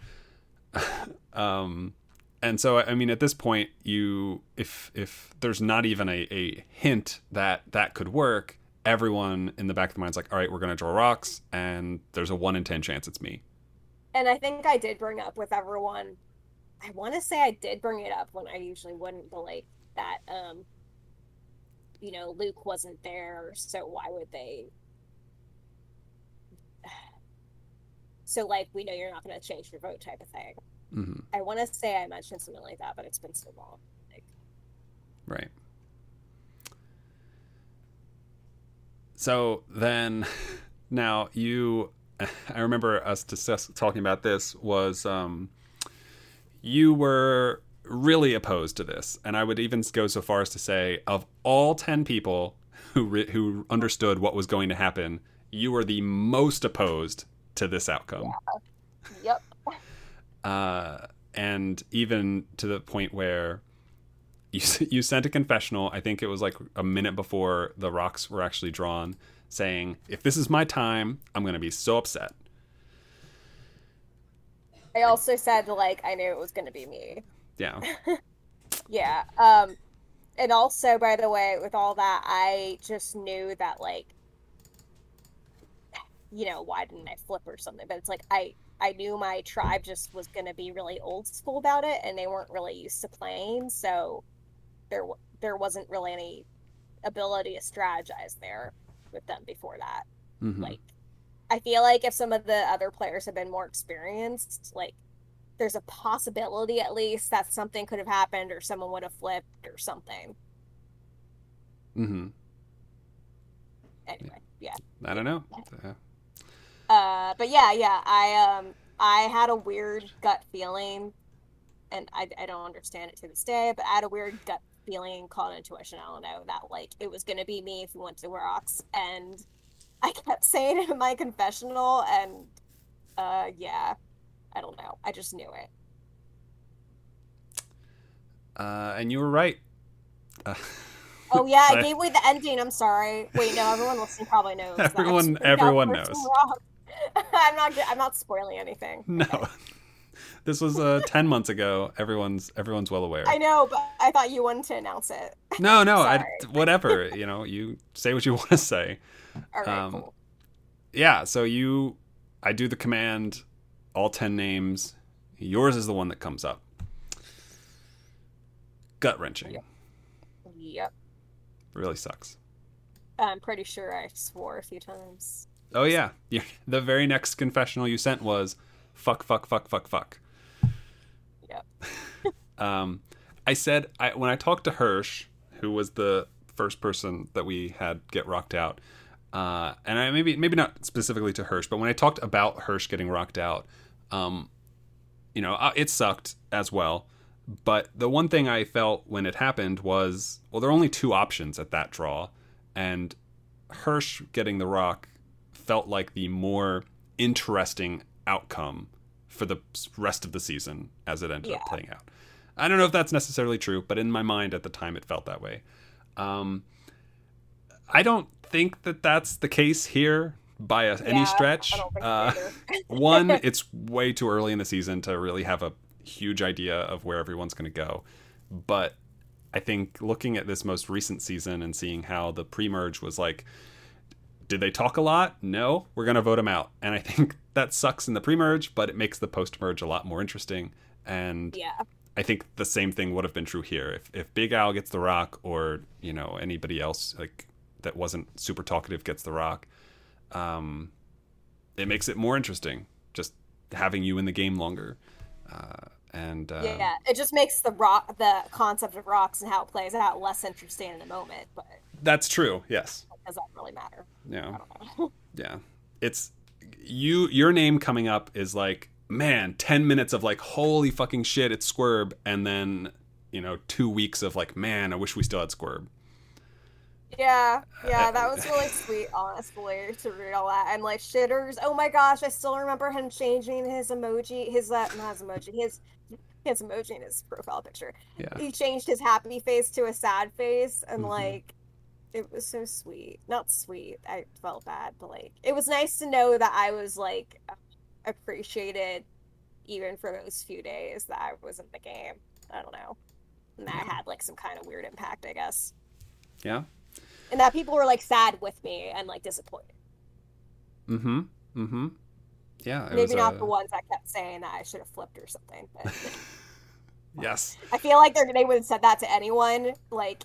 um, and so, I mean, at this point, you if if there's not even a, a hint that that could work, everyone in the back of the mind's like, all right, we're going to draw rocks, and there's a one in ten chance it's me. And I think I did bring up with everyone, I want to say I did bring it up when I usually wouldn't, but like that, um, you know, Luke wasn't there, so why would they... So, like, we know you're not going to change your vote type of thing. Mm-hmm. I want to say I mentioned something like that, but it's been so long. Like... Right. So then, now you... I remember us discuss, talking about this was um, you were really opposed to this. And I would even go so far as to say, of all ten people who re- who understood what was going to happen, you were the most opposed to this outcome. Yeah. Yep. uh, and even to the point where you, you sent a confessional, I think it was like a minute before the rocks were actually drawn, saying, if this is my time, I'm going to be so upset. I also said, like, I knew it was going to be me. Yeah. yeah. Um, and also, by the way, with all that, I just knew that, like, you know, why didn't I flip or something? But it's like, I, I knew my tribe just was going to be really old school about it, and they weren't really used to playing, so there, there wasn't really any ability to strategize there with them before that. Mm-hmm. Like, I feel like if some of the other players have been more experienced, like, there's a possibility at least that something could have happened or someone would have flipped or something. Mm-hmm. Anyway, yeah. I don't know. Uh, but yeah, yeah, I um, I had a weird gut feeling, and I, I don't understand it to this day, but I had a weird gut feeling called intuition, I don't know, that like it was going to be me if we went to rocks, and I kept saying it in my confessional, and uh, yeah, I don't know. I just knew it. Uh, and you were right. Uh, oh yeah, I gave away the ending. I'm sorry. Wait, no, everyone listening probably knows. Everyone, that. everyone knows. I'm not. I'm not spoiling anything. No. Okay. This was uh, ten months ago. Everyone's everyone's well aware. I know, but I thought you wanted to announce it. No, no, I, whatever. You know, you say what you want to say. All right, um, cool. Yeah, so you, I do the command, all ten names. Yours is the one that comes up. Gut-wrenching. Yep. yep. Really sucks. I'm pretty sure I swore a few times. Oh, yeah. yeah. The very next confessional you sent was, fuck, fuck, fuck, fuck, fuck. Yep. um, I said, I, when I talked to Hirsch, who was the first person that we had get rocked out, uh, and I maybe maybe not specifically to Hirsch, but when I talked about Hirsch getting rocked out, um, you know, uh, it sucked as well. But the one thing I felt when it happened was, well, there are only two options at that draw, and Hirsch getting the rock felt like the more interesting outcome for the rest of the season as it ended yeah. up playing out. I don't know if that's necessarily true, but in my mind at the time it felt that way. Um, I don't think that that's the case here by a, yeah, any stretch. I don't think uh, one, it's way too early in the season to really have a huge idea of where everyone's going to go. But I think looking at this most recent season and seeing how the pre-merge was like, did they talk a lot? No, we're going to vote them out. And I think that sucks in the pre-merge, but it makes the post-merge a lot more interesting. And yeah. I think the same thing would have been true here. If if Big Al gets the rock, or, you know, anybody else like that wasn't super talkative gets the rock, um, it makes it more interesting, just having you in the game longer. Uh, And um, yeah, it just makes the rock, the concept of rocks and how it plays out less interesting in the moment. But that's true. Yes. Does that really matter? Yeah. I don't know. Yeah. It's you. Your name coming up is like, man, ten minutes of like, holy fucking shit, it's Squirb, and then you know, two weeks of like, man, I wish we still had Squirb. Yeah, yeah, that was really sweet, honestly, to read all that. And like, Shitters, oh my gosh, I still remember him changing his emoji, his, uh, not his emoji, his, his emoji in his profile picture. Yeah. He changed his happy face to a sad face, and mm-hmm. like, it was so sweet. Not sweet, I felt bad, but like, it was nice to know that I was like, appreciated, even for those few days that I was in the game. I don't know. And that yeah. had like some kind of weird impact, I guess. Yeah. And that people were, like, sad with me and, like, disappointed. Mm-hmm. Mm-hmm. Yeah. It Maybe was not a... the ones that kept saying that I should have flipped or something. But... yes. I feel like they're, they would have said that to anyone, like,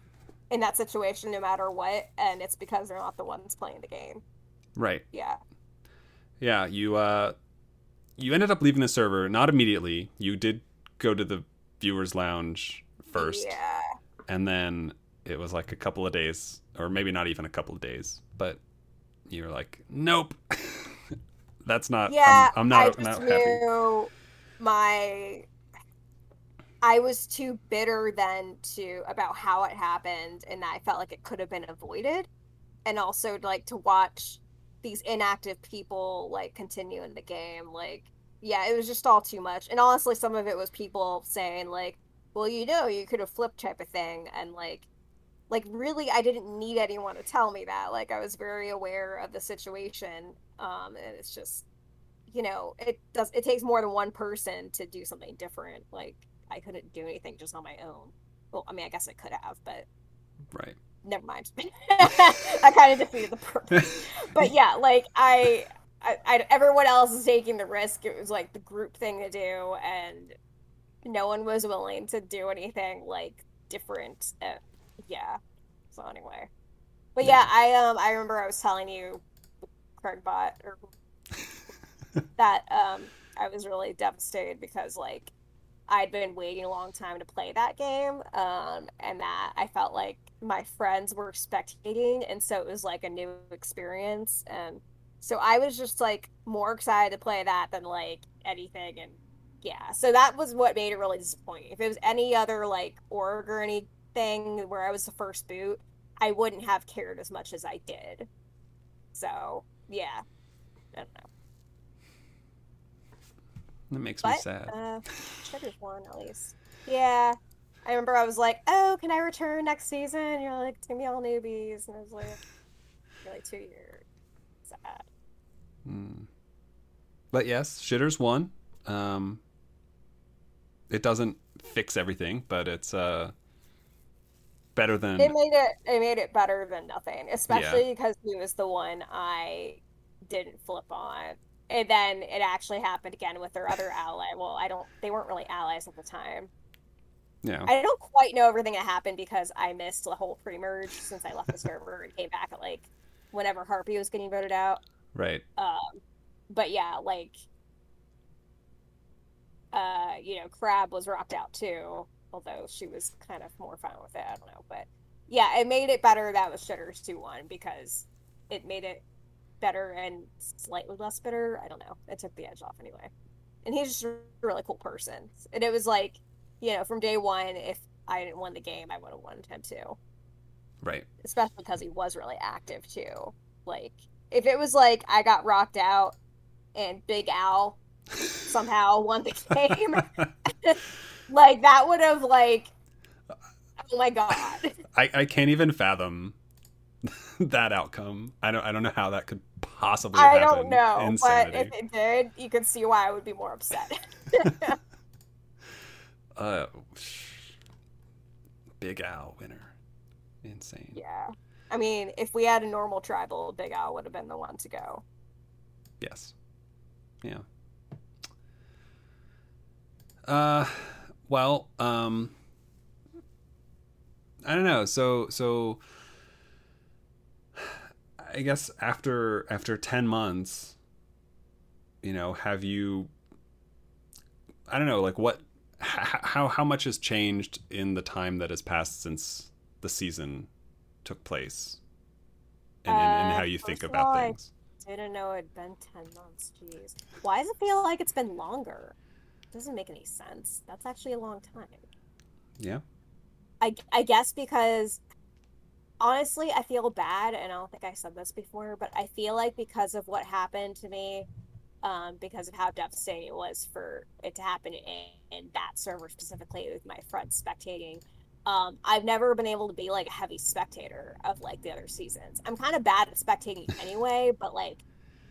in that situation, no matter what. And it's because they're not the ones playing the game. Right. Yeah. Yeah. You, uh, you ended up leaving the server. Not immediately. You did go to the viewer's lounge first. Yeah. And then... it was like a couple of days, or maybe not even a couple of days, but you were like, nope, that's not, yeah, I'm, I'm not, I just not knew happy. My, I was too bitter then to, about how it happened, and I felt like it could have been avoided. And also like to watch these inactive people like continue in the game. Like, yeah, it was just all too much. And honestly, some of it was people saying like, well, you know, you could have flipped type of thing. And like, Like, really, I didn't need anyone to tell me that. Like, I was very aware of the situation. Um, and it's just, you know, it does. It takes more than one person to do something different. Like, I couldn't do anything just on my own. Well, I mean, I guess I could have, but... right. Never mind. I kind of defeated the purpose. But yeah, like, I, I, I... everyone else is taking the risk. It was, like, the group thing to do. And no one was willing to do anything, like, different... Uh, yeah. So anyway, but yeah, I um I remember I was telling you, Craigbot, or that um I was really devastated because like I'd been waiting a long time to play that game, um and that I felt like my friends were spectating, and so it was like a new experience, and so I was just like more excited to play that than like anything, and yeah, so that was what made it really disappointing. If it was any other like org or any thing where I was the first boot, I wouldn't have cared as much as I did. So, yeah. I don't know. That makes but, me sad. Uh, Shutter's one, at least. Yeah. I remember I was like, oh, can I return next season? And you're like, it's gonna be all newbies. And I was like, really two years. Sad. Mm. But yes, Shitter's one. Um, it doesn't fix everything, but it's, uh, better than it made it it made it better than nothing, especially yeah. because he was the one I didn't flip on, and then it actually happened again with their other ally. Well, I don't they weren't really allies at the time. Yeah, I don't quite know everything that happened because I missed the whole pre-merge since I left the server and came back at like whenever Harpy was getting voted out, right? Um but yeah, like uh you know, Crab was rocked out too, although she was kind of more fine with it, I don't know. But yeah, it made it better that was Shitters two one because it made it better and slightly less bitter. I don't know. It took the edge off anyway. And he's just a really cool person. And it was like, you know, from day one, if I didn't win the game, I would have wanted him to. Right. Especially because he was really active too. Like, if it was like I got rocked out and Big Al somehow won the game... like, that would have, like, oh my god. I, I can't even fathom that outcome. I don't I don't know how that could possibly happen. I don't know, Insanity. But if it did, you could see why I would be more upset. uh, Big Al winner. Insane. Yeah. I mean, if we had a normal tribal, Big Al would have been the one to go. Yes. Yeah. Uh... Well, um, I don't know. So, so I guess after after ten months, you know, have you? I don't know. Like, what? how how much has changed in the time that has passed since the season took place, and, uh, and, and how you think about all, things? I didn't know it'd been ten months. Jeez, why does it feel like it's been longer? It doesn't make any sense. That's actually a long time. Yeah. I, I guess because, honestly, I feel bad, and I don't think I said this before, but I feel like because of what happened to me, um, because of how devastating it was for it to happen in, in that server specifically with my friends spectating, um, I've never been able to be, like, a heavy spectator of, like, the other seasons. I'm kind of bad at spectating anyway, but, like,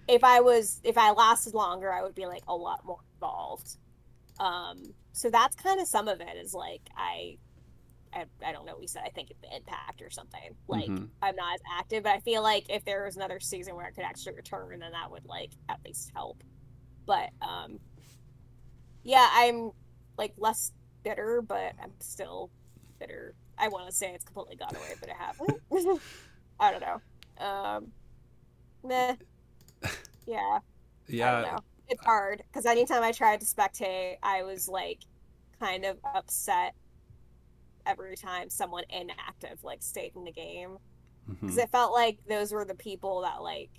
if I was, if I lasted longer, I would be, like, a lot more involved. Um, so that's kind of some of it is, like, I... I, I don't know what we said, I think the impact or something. Like, mm-hmm. I'm not as active, but I feel like if there was another season where I could actually return, then that would, like, at least help. But, um, yeah, I'm, like, less bitter, but I'm still bitter. I want to say it's completely gone away, but it hasn't. I don't know. Um, meh. Yeah. Yeah. I don't know. It's hard, because anytime I tried to spectate, I was, like, kind of upset every time someone inactive, like, stayed in the game. Because mm-hmm. it felt like those were the people that, like,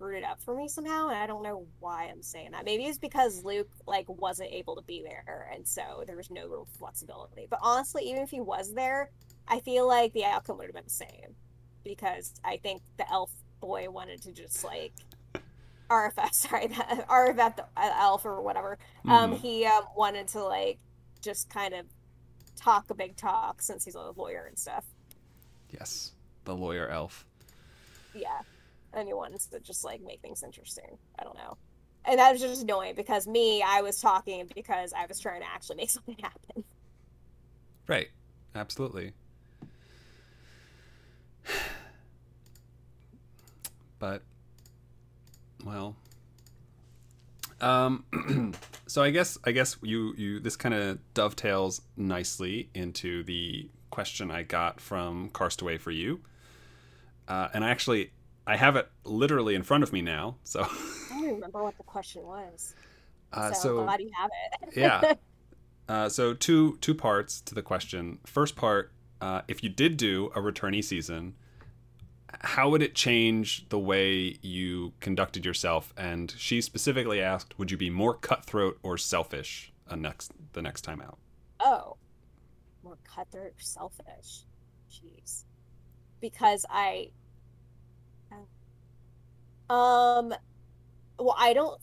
rooted up for me somehow, and I don't know why I'm saying that. Maybe it's because Luke, like, wasn't able to be there, and so there was no real flexibility. But honestly, even if he was there, I feel like the outcome would have been the same. Because I think the elf boy wanted to just, like... R F F, sorry, that, R F F, the elf or whatever. Mm-hmm. Um, he um, wanted to, like, just kind of talk a big talk since he's a lawyer and stuff. Yes, the lawyer elf. Yeah, and he wants to just, like, make things interesting. I don't know. And that was just annoying because me, I was talking because I was trying to actually make something happen. Right, absolutely. But, well... Um, so I guess I guess you, you this kind of dovetails nicely into the question I got from Carstaway for you, uh, and I actually I have it literally in front of me now. So I don't remember what the question was. Uh, so, so I'm glad you have it. Yeah. Uh, so two two parts to the question. First part: uh, if you did do a returnee season, how would it change the way you conducted yourself? And she specifically asked, would you be more cutthroat or selfish uh, next the next time out? Oh, more cutthroat or selfish? Jeez. Because I... Um, well, I don't...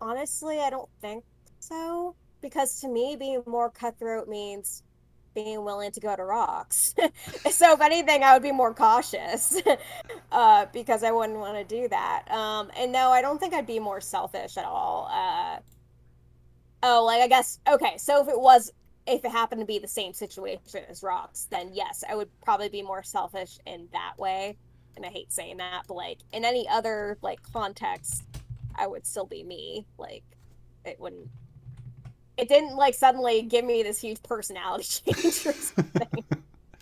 Honestly, I don't think so. Because to me, being more cutthroat means... being willing to go to rocks. So if anything, I would be more cautious uh, because I wouldn't want to do that. Um, and no, I don't think I'd be more selfish at all. Uh, oh, like I guess, okay. So if it was, if it happened to be the same situation as rocks, then yes, I would probably be more selfish in that way. And I hate saying that, but like in any other like context, I would still be me. Like it wouldn't, It didn't, like, suddenly give me this huge personality change or something.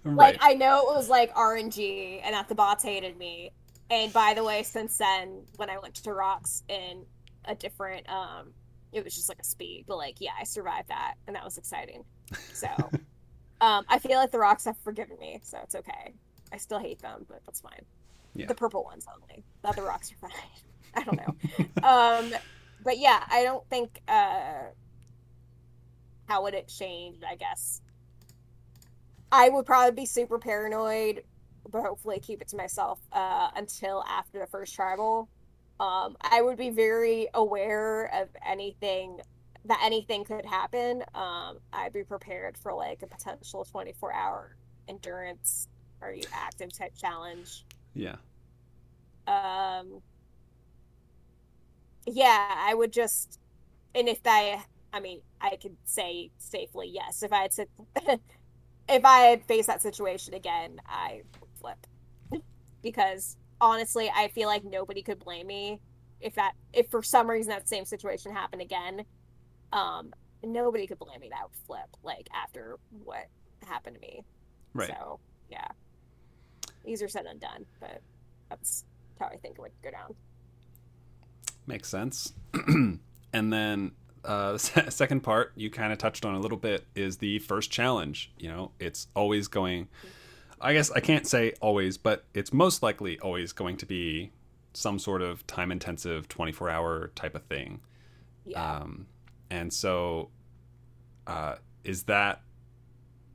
Right. Like, I know it was, like, R N G, and that the bots hated me. And by the way, since then, when I went to rocks in a different, um, it was just, like, a speed. But, like, yeah, I survived that, and that was exciting. So, um, I feel like the rocks have forgiven me, so it's okay. I still hate them, but that's fine. Yeah. The purple ones only. Not the rocks are fine. I don't know. um, but, yeah, I don't think... Uh, how would it change? I guess I would probably be super paranoid, but hopefully keep it to myself uh, until after the first tribal. Um, I would be very aware of anything that anything could happen. Um, I'd be prepared for like a potential twenty-four hour endurance or active type challenge. Yeah. Um. Yeah, I would just, and if I. I mean, I could say safely, yes, if I had to, if I had faced that situation again, I would flip. Because, honestly, I feel like nobody could blame me if that, if for some reason that same situation happened again, um, nobody could blame me that I would flip, like, after what happened to me. Right. So, yeah. Easier said than done, but that's how I think it would go down. Makes sense. And then uh, the second part you kind of touched on a little bit is the first challenge. You know, it's always going, I guess I can't say always, but it's most likely always going to be some sort of time intensive twenty-four hour type of thing. Yeah. Um, and so uh, is that,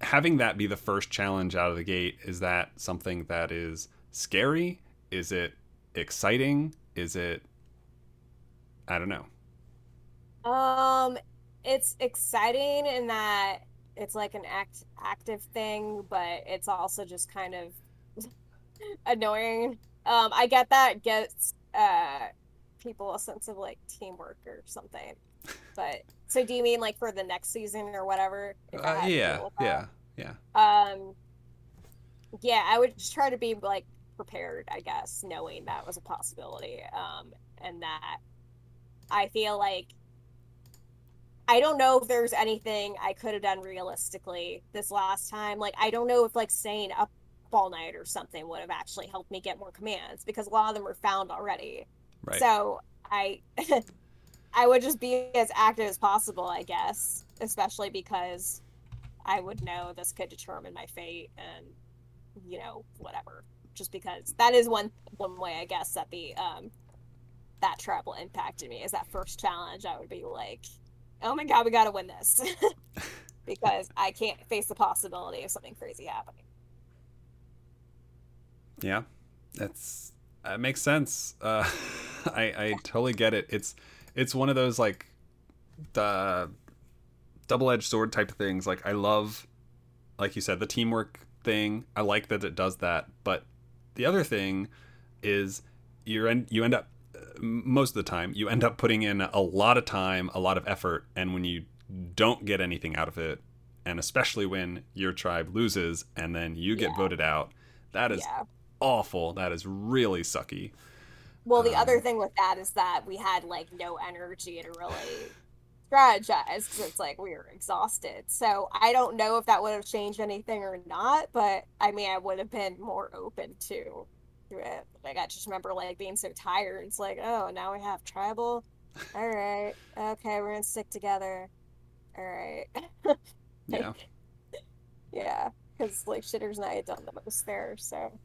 having that be the first challenge out of the gate, is that something that is scary? Is it exciting? Is it, I don't know. Um, it's exciting in that it's like an act, active thing, but it's also just kind of annoying. Um, I get that gets uh, people a sense of like teamwork or something. But so do you mean like for the next season or whatever? Uh, yeah, yeah, yeah. Um, yeah, I would just try to be like prepared, I guess, knowing that was a possibility, um, and that I feel like I don't know if there's anything I could have done realistically this last time. Like, I don't know if like staying up all night or something would have actually helped me get more commands, because a lot of them were found already. Right. So I, I would just be as active as possible, I guess, especially because I would know this could determine my fate and, you know, whatever, just because that is one, one way, I guess, that the, um, that travel impacted me, is that first challenge. I would be like, oh my god, we gotta win this because I can't face the possibility of something crazy happening. Yeah, that's that makes sense. Uh, I I totally get it. It's it's one of those like the double-edged sword type of things. Like I love, like you said, the teamwork thing. I like that it does that. But the other thing is you're en- you end up. Most of the time you end up putting in a lot of time, a lot of effort, and when you don't get anything out of it, and especially when your tribe loses and then you get yeah. voted out, that is yeah. awful. That is really sucky. Well, the um, other thing with that is that we had like no energy to really strategize, because it's like we were exhausted. So I don't know if that would have changed anything or not, but I mean, I would have been more open to it. Like I just remember like being so tired. It's like, oh, now we have tribal. All right, okay, we're gonna stick together. All right. Yeah. Yeah, because like Shitters and I had done the most there, so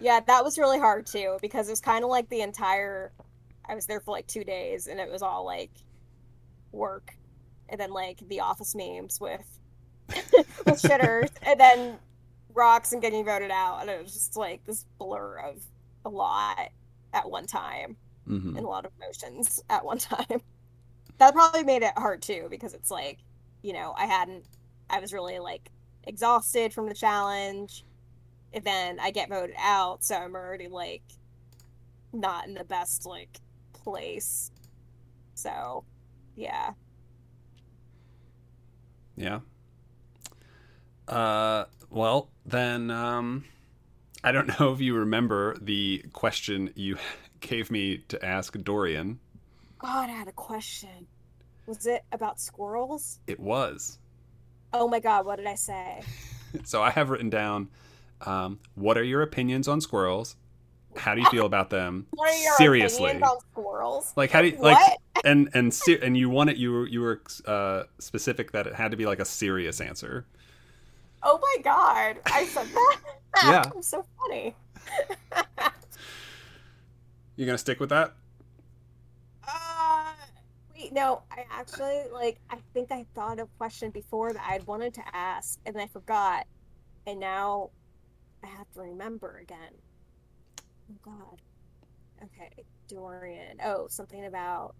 yeah, that was really hard too, because it was kind of like the entire. I was there for like two days, and it was all like work, and then like the office memes with with Shitters, and then rocks and getting voted out, and it was just like this blur of a lot at one time, mm-hmm. and a lot of emotions at one time. That probably made it hard too, because it's like, you know, I hadn't I was really like exhausted from the challenge, and then I get voted out, so I'm already like not in the best like place. So yeah. Yeah. Uh well then um I don't know if you remember the question you gave me to ask Dorian. God, I had a question. Was it about squirrels? It was. Oh my god, what did I say? So I have written down, um, what are your opinions on squirrels? How do you feel about them? What are your Seriously. opinions on squirrels? Like how do you, like what? and and ser- and you wanted you were you were uh, specific that it had to be like a serious answer. Oh my god, I said that? Yeah. I'm so funny. You gonna stick with that? Uh, wait, no, I actually, like, I think I thought of a question before that I'd wanted to ask, and I forgot, and now I have to remember again. Oh god. Okay, Dorian. Oh, something about...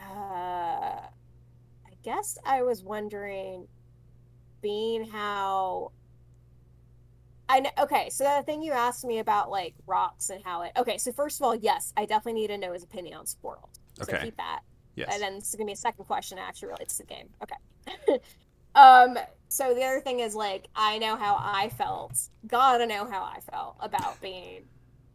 Uh... guess I was wondering, being how I know. Okay, so the thing you asked me about like rocks and how it. Okay, so first of all, yes, I definitely need to know his opinion on squirrels. So okay. Keep that. Yes. And then this is gonna be a second question that actually relates to the game. Okay. um. So the other thing is like I know how I felt. Gotta know how I felt about being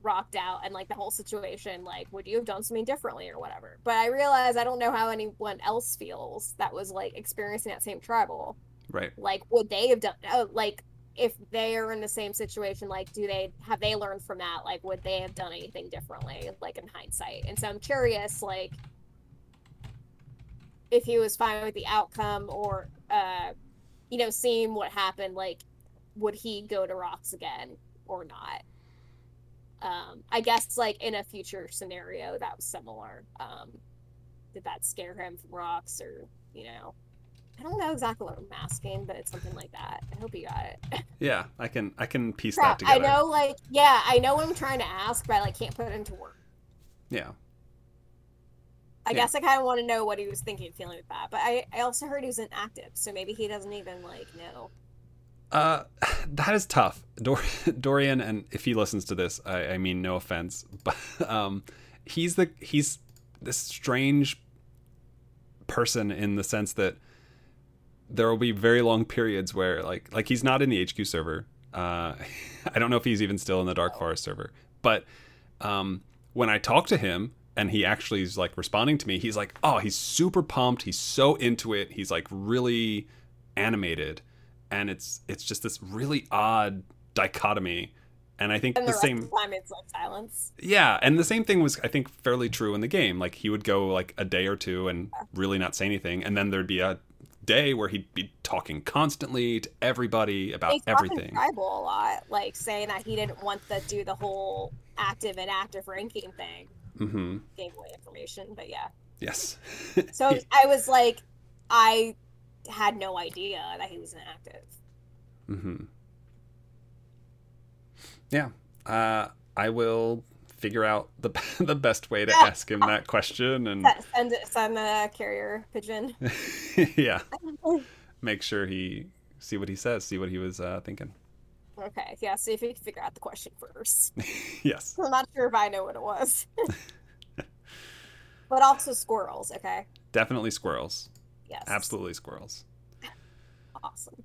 rocked out and like the whole situation, like would you have done something differently or whatever, but I realize I don't know how anyone else feels that was like experiencing that same tribal, right? Like would they have done, oh, like if they are in the same situation, like, do they have they learned from that? Like, would they have done anything differently, like, in hindsight? And so I'm curious, like, if he was fine with the outcome, or uh, you know, seeing what happened, like, would he go to rocks again or not? Um, I guess, like, in a future scenario that was similar. Um, did that scare him from rocks, or, you know, I don't know exactly what I'm asking, but it's something like that. I hope you got it. Yeah, I can I can piece Crap, that together. I know, like, yeah, I know what I'm trying to ask, but I, like, can't put it into words. Yeah. I yeah. guess I kind of want to know what he was thinking and feeling with that, but I, I also heard he was inactive, so maybe he doesn't even, like, know. Uh, that is tough. Dor- Dorian, and if he listens to this, I, I mean no offense, but um, he's the he's this strange person in the sense that there will be very long periods where, like, like he's not in the H Q server. Uh, I don't know if he's even still in the Dark Forest server. But um, when I talk to him and he actually is, like, responding to me, he's like, oh, he's super pumped. He's so into it. He's, like, really animated. And it's it's just this really odd dichotomy, and I think and the, the same. Rest of the time it's like silence. Yeah, and the same thing was, I think, fairly true in the game. Like, he would go like a day or two and really not say anything, and then there'd be a day where he'd be talking constantly to everybody about He's everything. Tribal a lot, like saying that he didn't want to do the whole active and active ranking thing. Mm-hmm. Gave away information, but yeah. Yes. So yeah. I was like, I. had no idea that he was inactive. Mm-hmm. Yeah. Uh, I will figure out the the best way to yeah. ask him that question. And Send, send a carrier pigeon. Yeah. Make sure he... See what he says. See what he was uh, thinking. Okay. Yeah, see if he can figure out the question first. Yes. I'm not sure if I know what it was. But also squirrels, okay? Definitely squirrels. Yes. Absolutely squirrels. Awesome.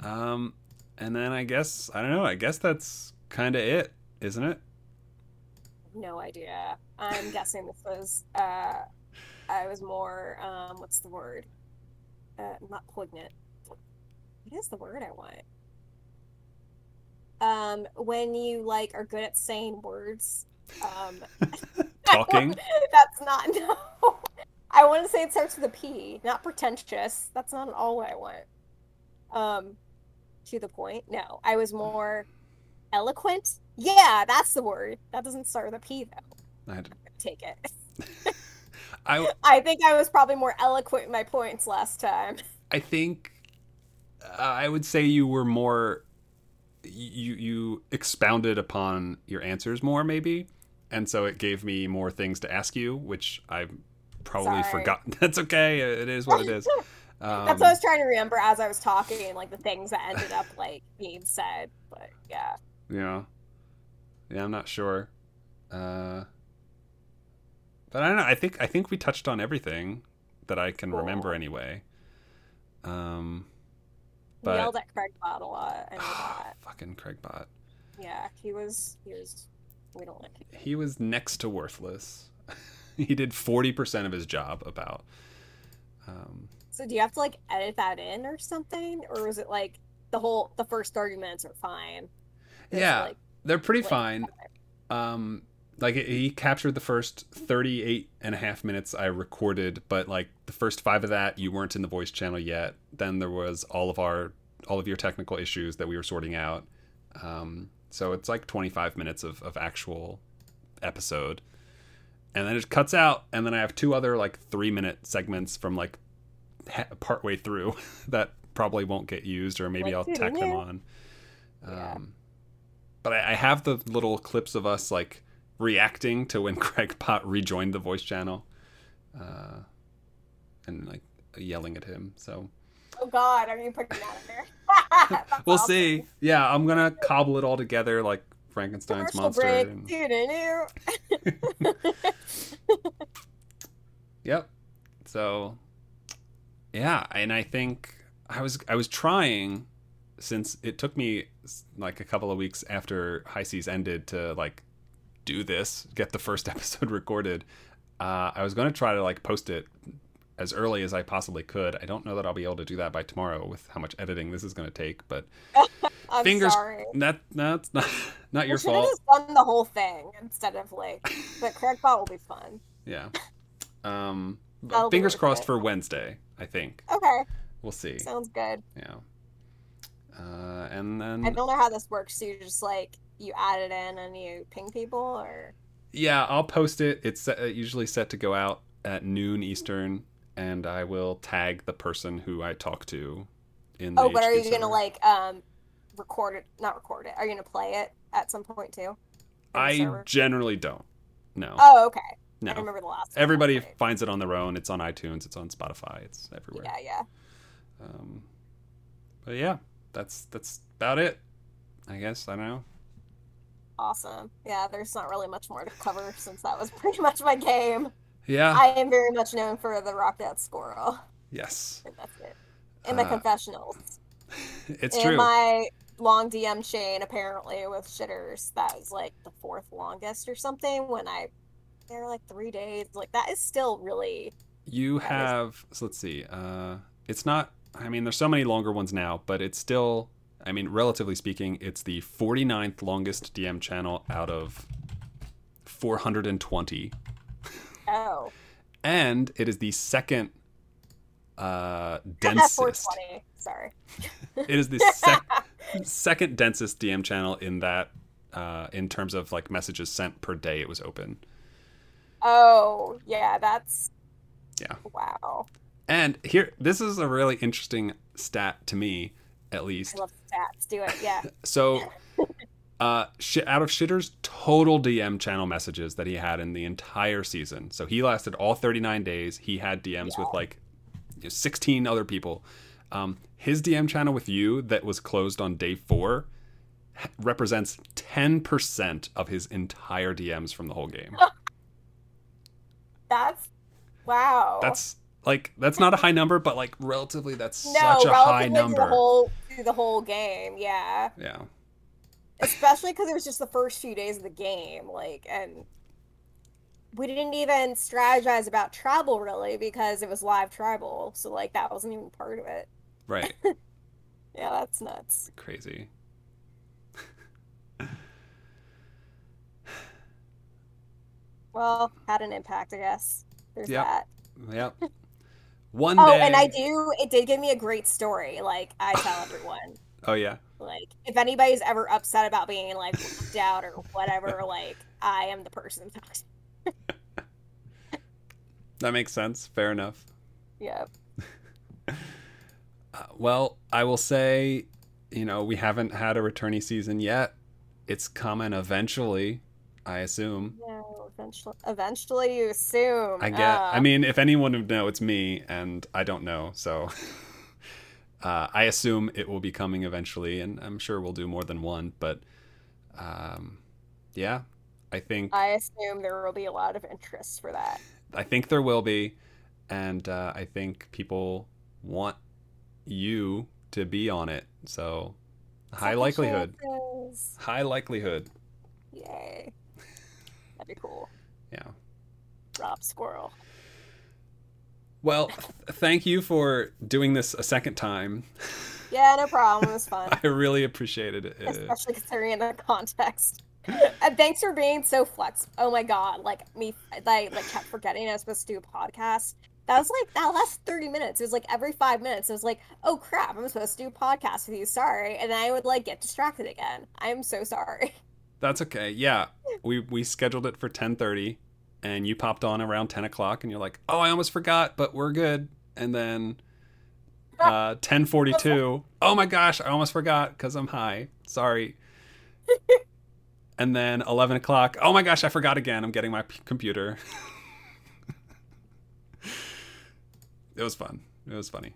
Um, and then I guess, I don't know, I guess that's kind of it, isn't it? No idea. I'm guessing this was, uh, I was more, um, what's the word? Uh, not poignant. What is the word I want? Um, when you, like, are good at saying words. Um, Talking? That's not, no. I want to say it starts with a P, not pretentious. That's not at all what I want. Um, to the point. No, I was more eloquent. Yeah, that's the word. That doesn't start with a P, though. I had to take it. I, w- I think I was probably more eloquent in my points last time. I think uh, I would say you were more, you, you expounded upon your answers more, maybe. And so it gave me more things to ask you, which I've probably Sorry. forgotten. That's okay, it is what it is. Um, that's what I was trying to remember as I was talking, like the things that ended up like being said, but yeah yeah yeah I'm not sure, uh but I don't know, I think I think we touched on everything that I can cool. remember anyway. Um but we yelled at Craigbot a lot. I know that. Fucking Craigbot. Yeah, he was he was we don't like him. He was next to worthless. He did forty percent of his job about. Um, so do you have to, like, edit that in or something? Or was it, like, the whole, the first arguments are fine? Yeah, like, they're pretty fine. Um, like, he captured the first thirty-eight and a half minutes I recorded, but, like, the first five of that, you weren't in the voice channel yet. Then there was all of our, all of your technical issues that we were sorting out. Um, so it's, like, twenty-five minutes of, of actual episode. And then it cuts out, and then I have two other, like, three-minute segments from, like, ha- partway through that probably won't get used, or maybe I'll tack them on. Um, yeah. But I, I have the little clips of us, like, reacting to when Craigbot rejoined the voice channel. Uh, and, like, yelling at him, so... Oh, God, are you putting that in there? We'll awesome. see. Yeah, I'm going to cobble it all together, like, Frankenstein's monster. And... Yep. So, yeah, and I think I was I was trying, since it took me like a couple of weeks after High Seas ended to like do this, get the first episode recorded. Uh, I was going to try to like post it as early as I possibly could. I don't know that I'll be able to do that by tomorrow with how much editing this is going to take, but I'm fingers sorry. That that's not not your fault. We should have just done the whole thing instead of like, but Craigbot will be fun. Yeah. Um That'll fingers crossed it. For Wednesday, I think. Okay. We'll see. Sounds good. Yeah. Uh, and then I don't know how this works. So you just like you add it in and you ping people, or yeah, I'll post it. It's usually set to go out at noon Eastern, and I will tag the person who I talk to. In the oh, but H Q are you server. Gonna like um record it? Not record it. Are you gonna play it at some point too? I generally don't. No. Oh, okay. No. I remember the last one. Everybody finds it on their own. It's on iTunes. It's on Spotify. It's everywhere. Yeah, yeah. Um, but yeah, that's that's about it, I guess. I don't know. Awesome. Yeah, there's not really much more to cover since that was pretty much my game. Yeah. I am very much known for the Rock That Squirrel. Yes. And that's it. And my uh, confessionals. It's and true. And my long D M chain, apparently, with Shitters, that was like the fourth longest or something when I... They're like three days. Like, that is still really... You have... Is... So let's see. Uh, it's not... I mean, there's so many longer ones now, but it's still... I mean, relatively speaking, it's the forty-ninth longest D M channel out of four hundred twenty. Oh. And it is the second uh, densest... four twenty. Sorry. It is the sec- second densest D M channel in that... Uh, in terms of, like, messages sent per day it was open. Oh, yeah, that's... Yeah. Wow. And here, this is a really interesting stat to me, at least. I love stats. Do it, yeah. So, uh, sh- out of Shitter's total D M channel messages that he had in the entire season, so he lasted all thirty-nine days, he had D Ms yeah. with, like, you know, sixteen other people. Um, his D M channel with you that was closed on day four ha- represents ten percent of his entire D Ms from the whole game. That's wow. That's like that's not a high number, but like relatively, that's no, such a high number. No, relatively through the whole game, yeah. Yeah. Especially because it was just the first few days of the game, like, and we didn't even strategize about tribal really because it was live tribal, so like that wasn't even part of it. Right. Yeah, that's nuts. Crazy. Well, had an impact, I guess. There's yep. that. Yep. One oh, day. Oh, and I do. It did give me a great story. Like, I tell everyone. Oh, yeah. Like, if anybody's ever upset about being, like, locked out or whatever, like, I am the person to talk to. That makes sense. Fair enough. Yep. uh, well, I will say, you know, we haven't had a returnee season yet. It's coming eventually, I assume. Yeah. Eventually, eventually, you assume. I get. Uh, I mean, if anyone would know, it's me, and I don't know, so uh, I assume it will be coming eventually, and I'm sure we'll do more than one. But um, yeah, I think I assume there will be a lot of interest for that. I think there will be, and uh, I think people want you to be on it. So high likelihood. Chances. High likelihood. Yay. That'd be cool. Yeah. Rob Squirrel. Well, th- thank you for doing this a second time. Yeah, no problem. It was fun. I really appreciated it. Especially considering the context. And thanks for being so flexible. Oh my god, like me, I like kept forgetting I was supposed to do a podcast. That was like that last thirty minutes. It was like every five minutes. It was like, oh crap, I'm supposed to do a podcast with you. Sorry, and I would like get distracted again. I am so sorry. That's okay. Yeah, we we scheduled it for ten thirty, and you popped on around ten o'clock, and you're like, "Oh, I almost forgot, but we're good." And then uh, ten forty-two. Oh my gosh, I almost forgot because I'm high. Sorry. And then eleven o'clock. Oh my gosh, I forgot again. I'm getting my p- computer. It was fun. It was funny.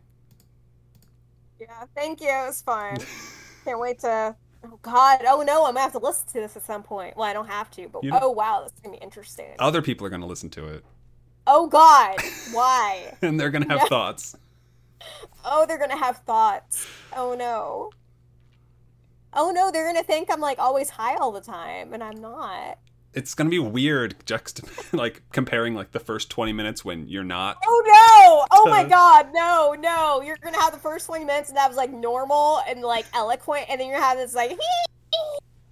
Yeah, thank you. It was fun. Can't wait to. Oh, God. Oh, no. I'm going to have to listen to this at some point. Well, I don't have to, but you know, oh, wow. That's going to be interesting. Other people are going to listen to it. Oh, God. Why? And they're going to have thoughts. Oh, they're going to have thoughts. Oh, no. Oh, no. They're going to think I'm, like, always high all the time, and I'm not. it's going to be weird juxt like comparing like the first twenty minutes when you're not. Oh no. Oh my God. No, no. You're going to have the first twenty minutes and that was like normal and like eloquent. And then you're having this like,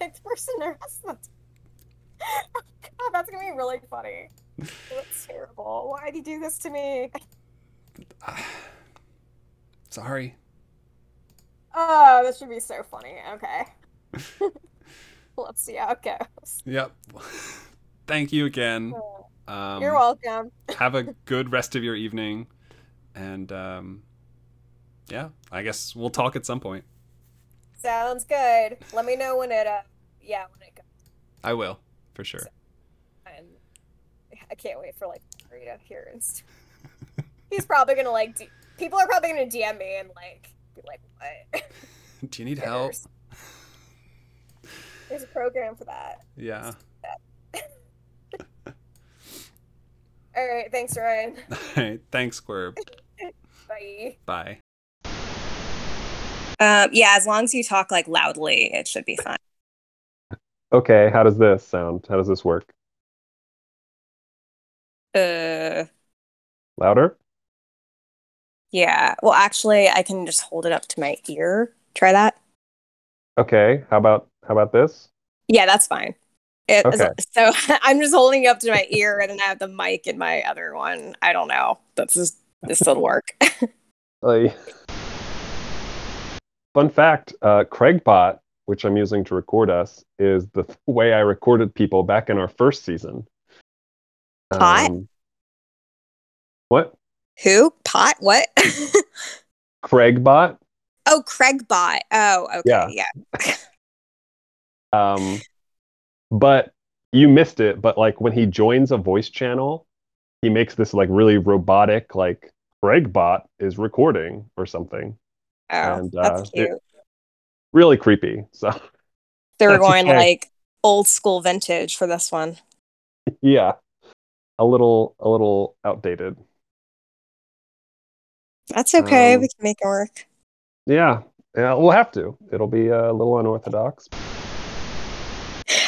sixth person harassment. Oh God, that's going to be really funny. That's terrible. Why'd you do this to me? Sorry. Oh, this should be so funny. Okay. Let's see how it goes. Yep. Thank you again. Um, You're welcome. Have a good rest of your evening. And um, yeah, I guess we'll talk at some point. Sounds good. Let me know when it, uh, yeah, when it goes. I will, for sure. So, and I can't wait for like Rita here and stuff. He's probably going to like, D- people are probably going to D M me and like, be like, what? Do you need help? There's a program for that. Yeah. All right. Thanks, Ryan. All right. Thanks, Squirb. Bye. Bye. Um, yeah, as long as you talk, like, loudly, it should be fine. Okay. How does this sound? How does this work? Uh. Louder? Yeah. Well, actually, I can just hold it up to my ear. Try that. Okay. How about... How about this? Yeah, that's fine. It, okay. So I'm just holding it up to my ear, and then I have the mic in my other one. I don't know. That's just, this will work. Like, fun fact, uh, Craigbot, which I'm using to record us, is the th- way I recorded people back in our first season. Pot? Um, what? Who? Pot? What? Craigbot. Oh, Craigbot. Oh, okay. Yeah. yeah. Um, but you missed it. But like when he joins a voice channel, he makes this like really robotic, like Craigbot is recording or something. Oh, and, that's uh, cute. Really creepy. So they were going okay. like old school vintage for this one. Yeah, a little, a little outdated. That's okay. Um, we can make it work. Yeah, yeah, we'll have to. It'll be a little unorthodox.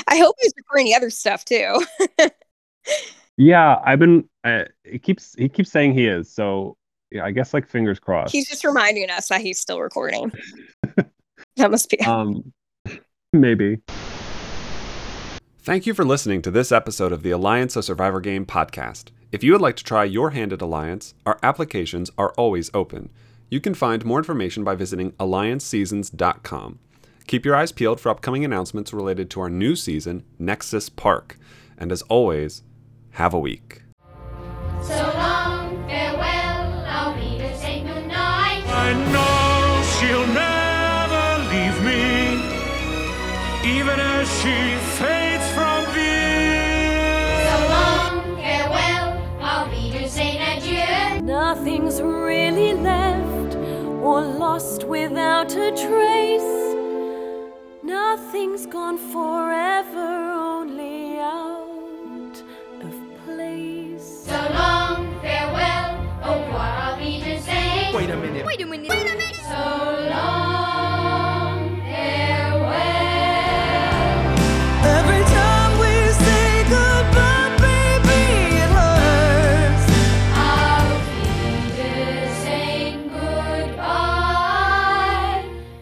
I hope he's recording other stuff too. Yeah, I've been. Uh, it keeps. He keeps saying he is. So yeah, I guess like fingers crossed. He's just reminding us that he's still recording. That must be. Um, maybe. Thank you for listening to this episode of the Alliance of Survivor Game podcast. If you would like to try your hand at Alliance, our applications are always open. You can find more information by visiting alliance seasons dot com. Keep your eyes peeled for upcoming announcements related to our new season, Nexus Park. And as always, have a week. So long, farewell, I'll be to say good night. I know she'll never leave me, even as she fades from view. So long, farewell, I'll be to say adieu. Nothing's really left or lost without a trace. Nothing's gone forever, only out of place. So long, farewell, oh, what are we to say? Wait a minute. Wait a minute. Wait a minute.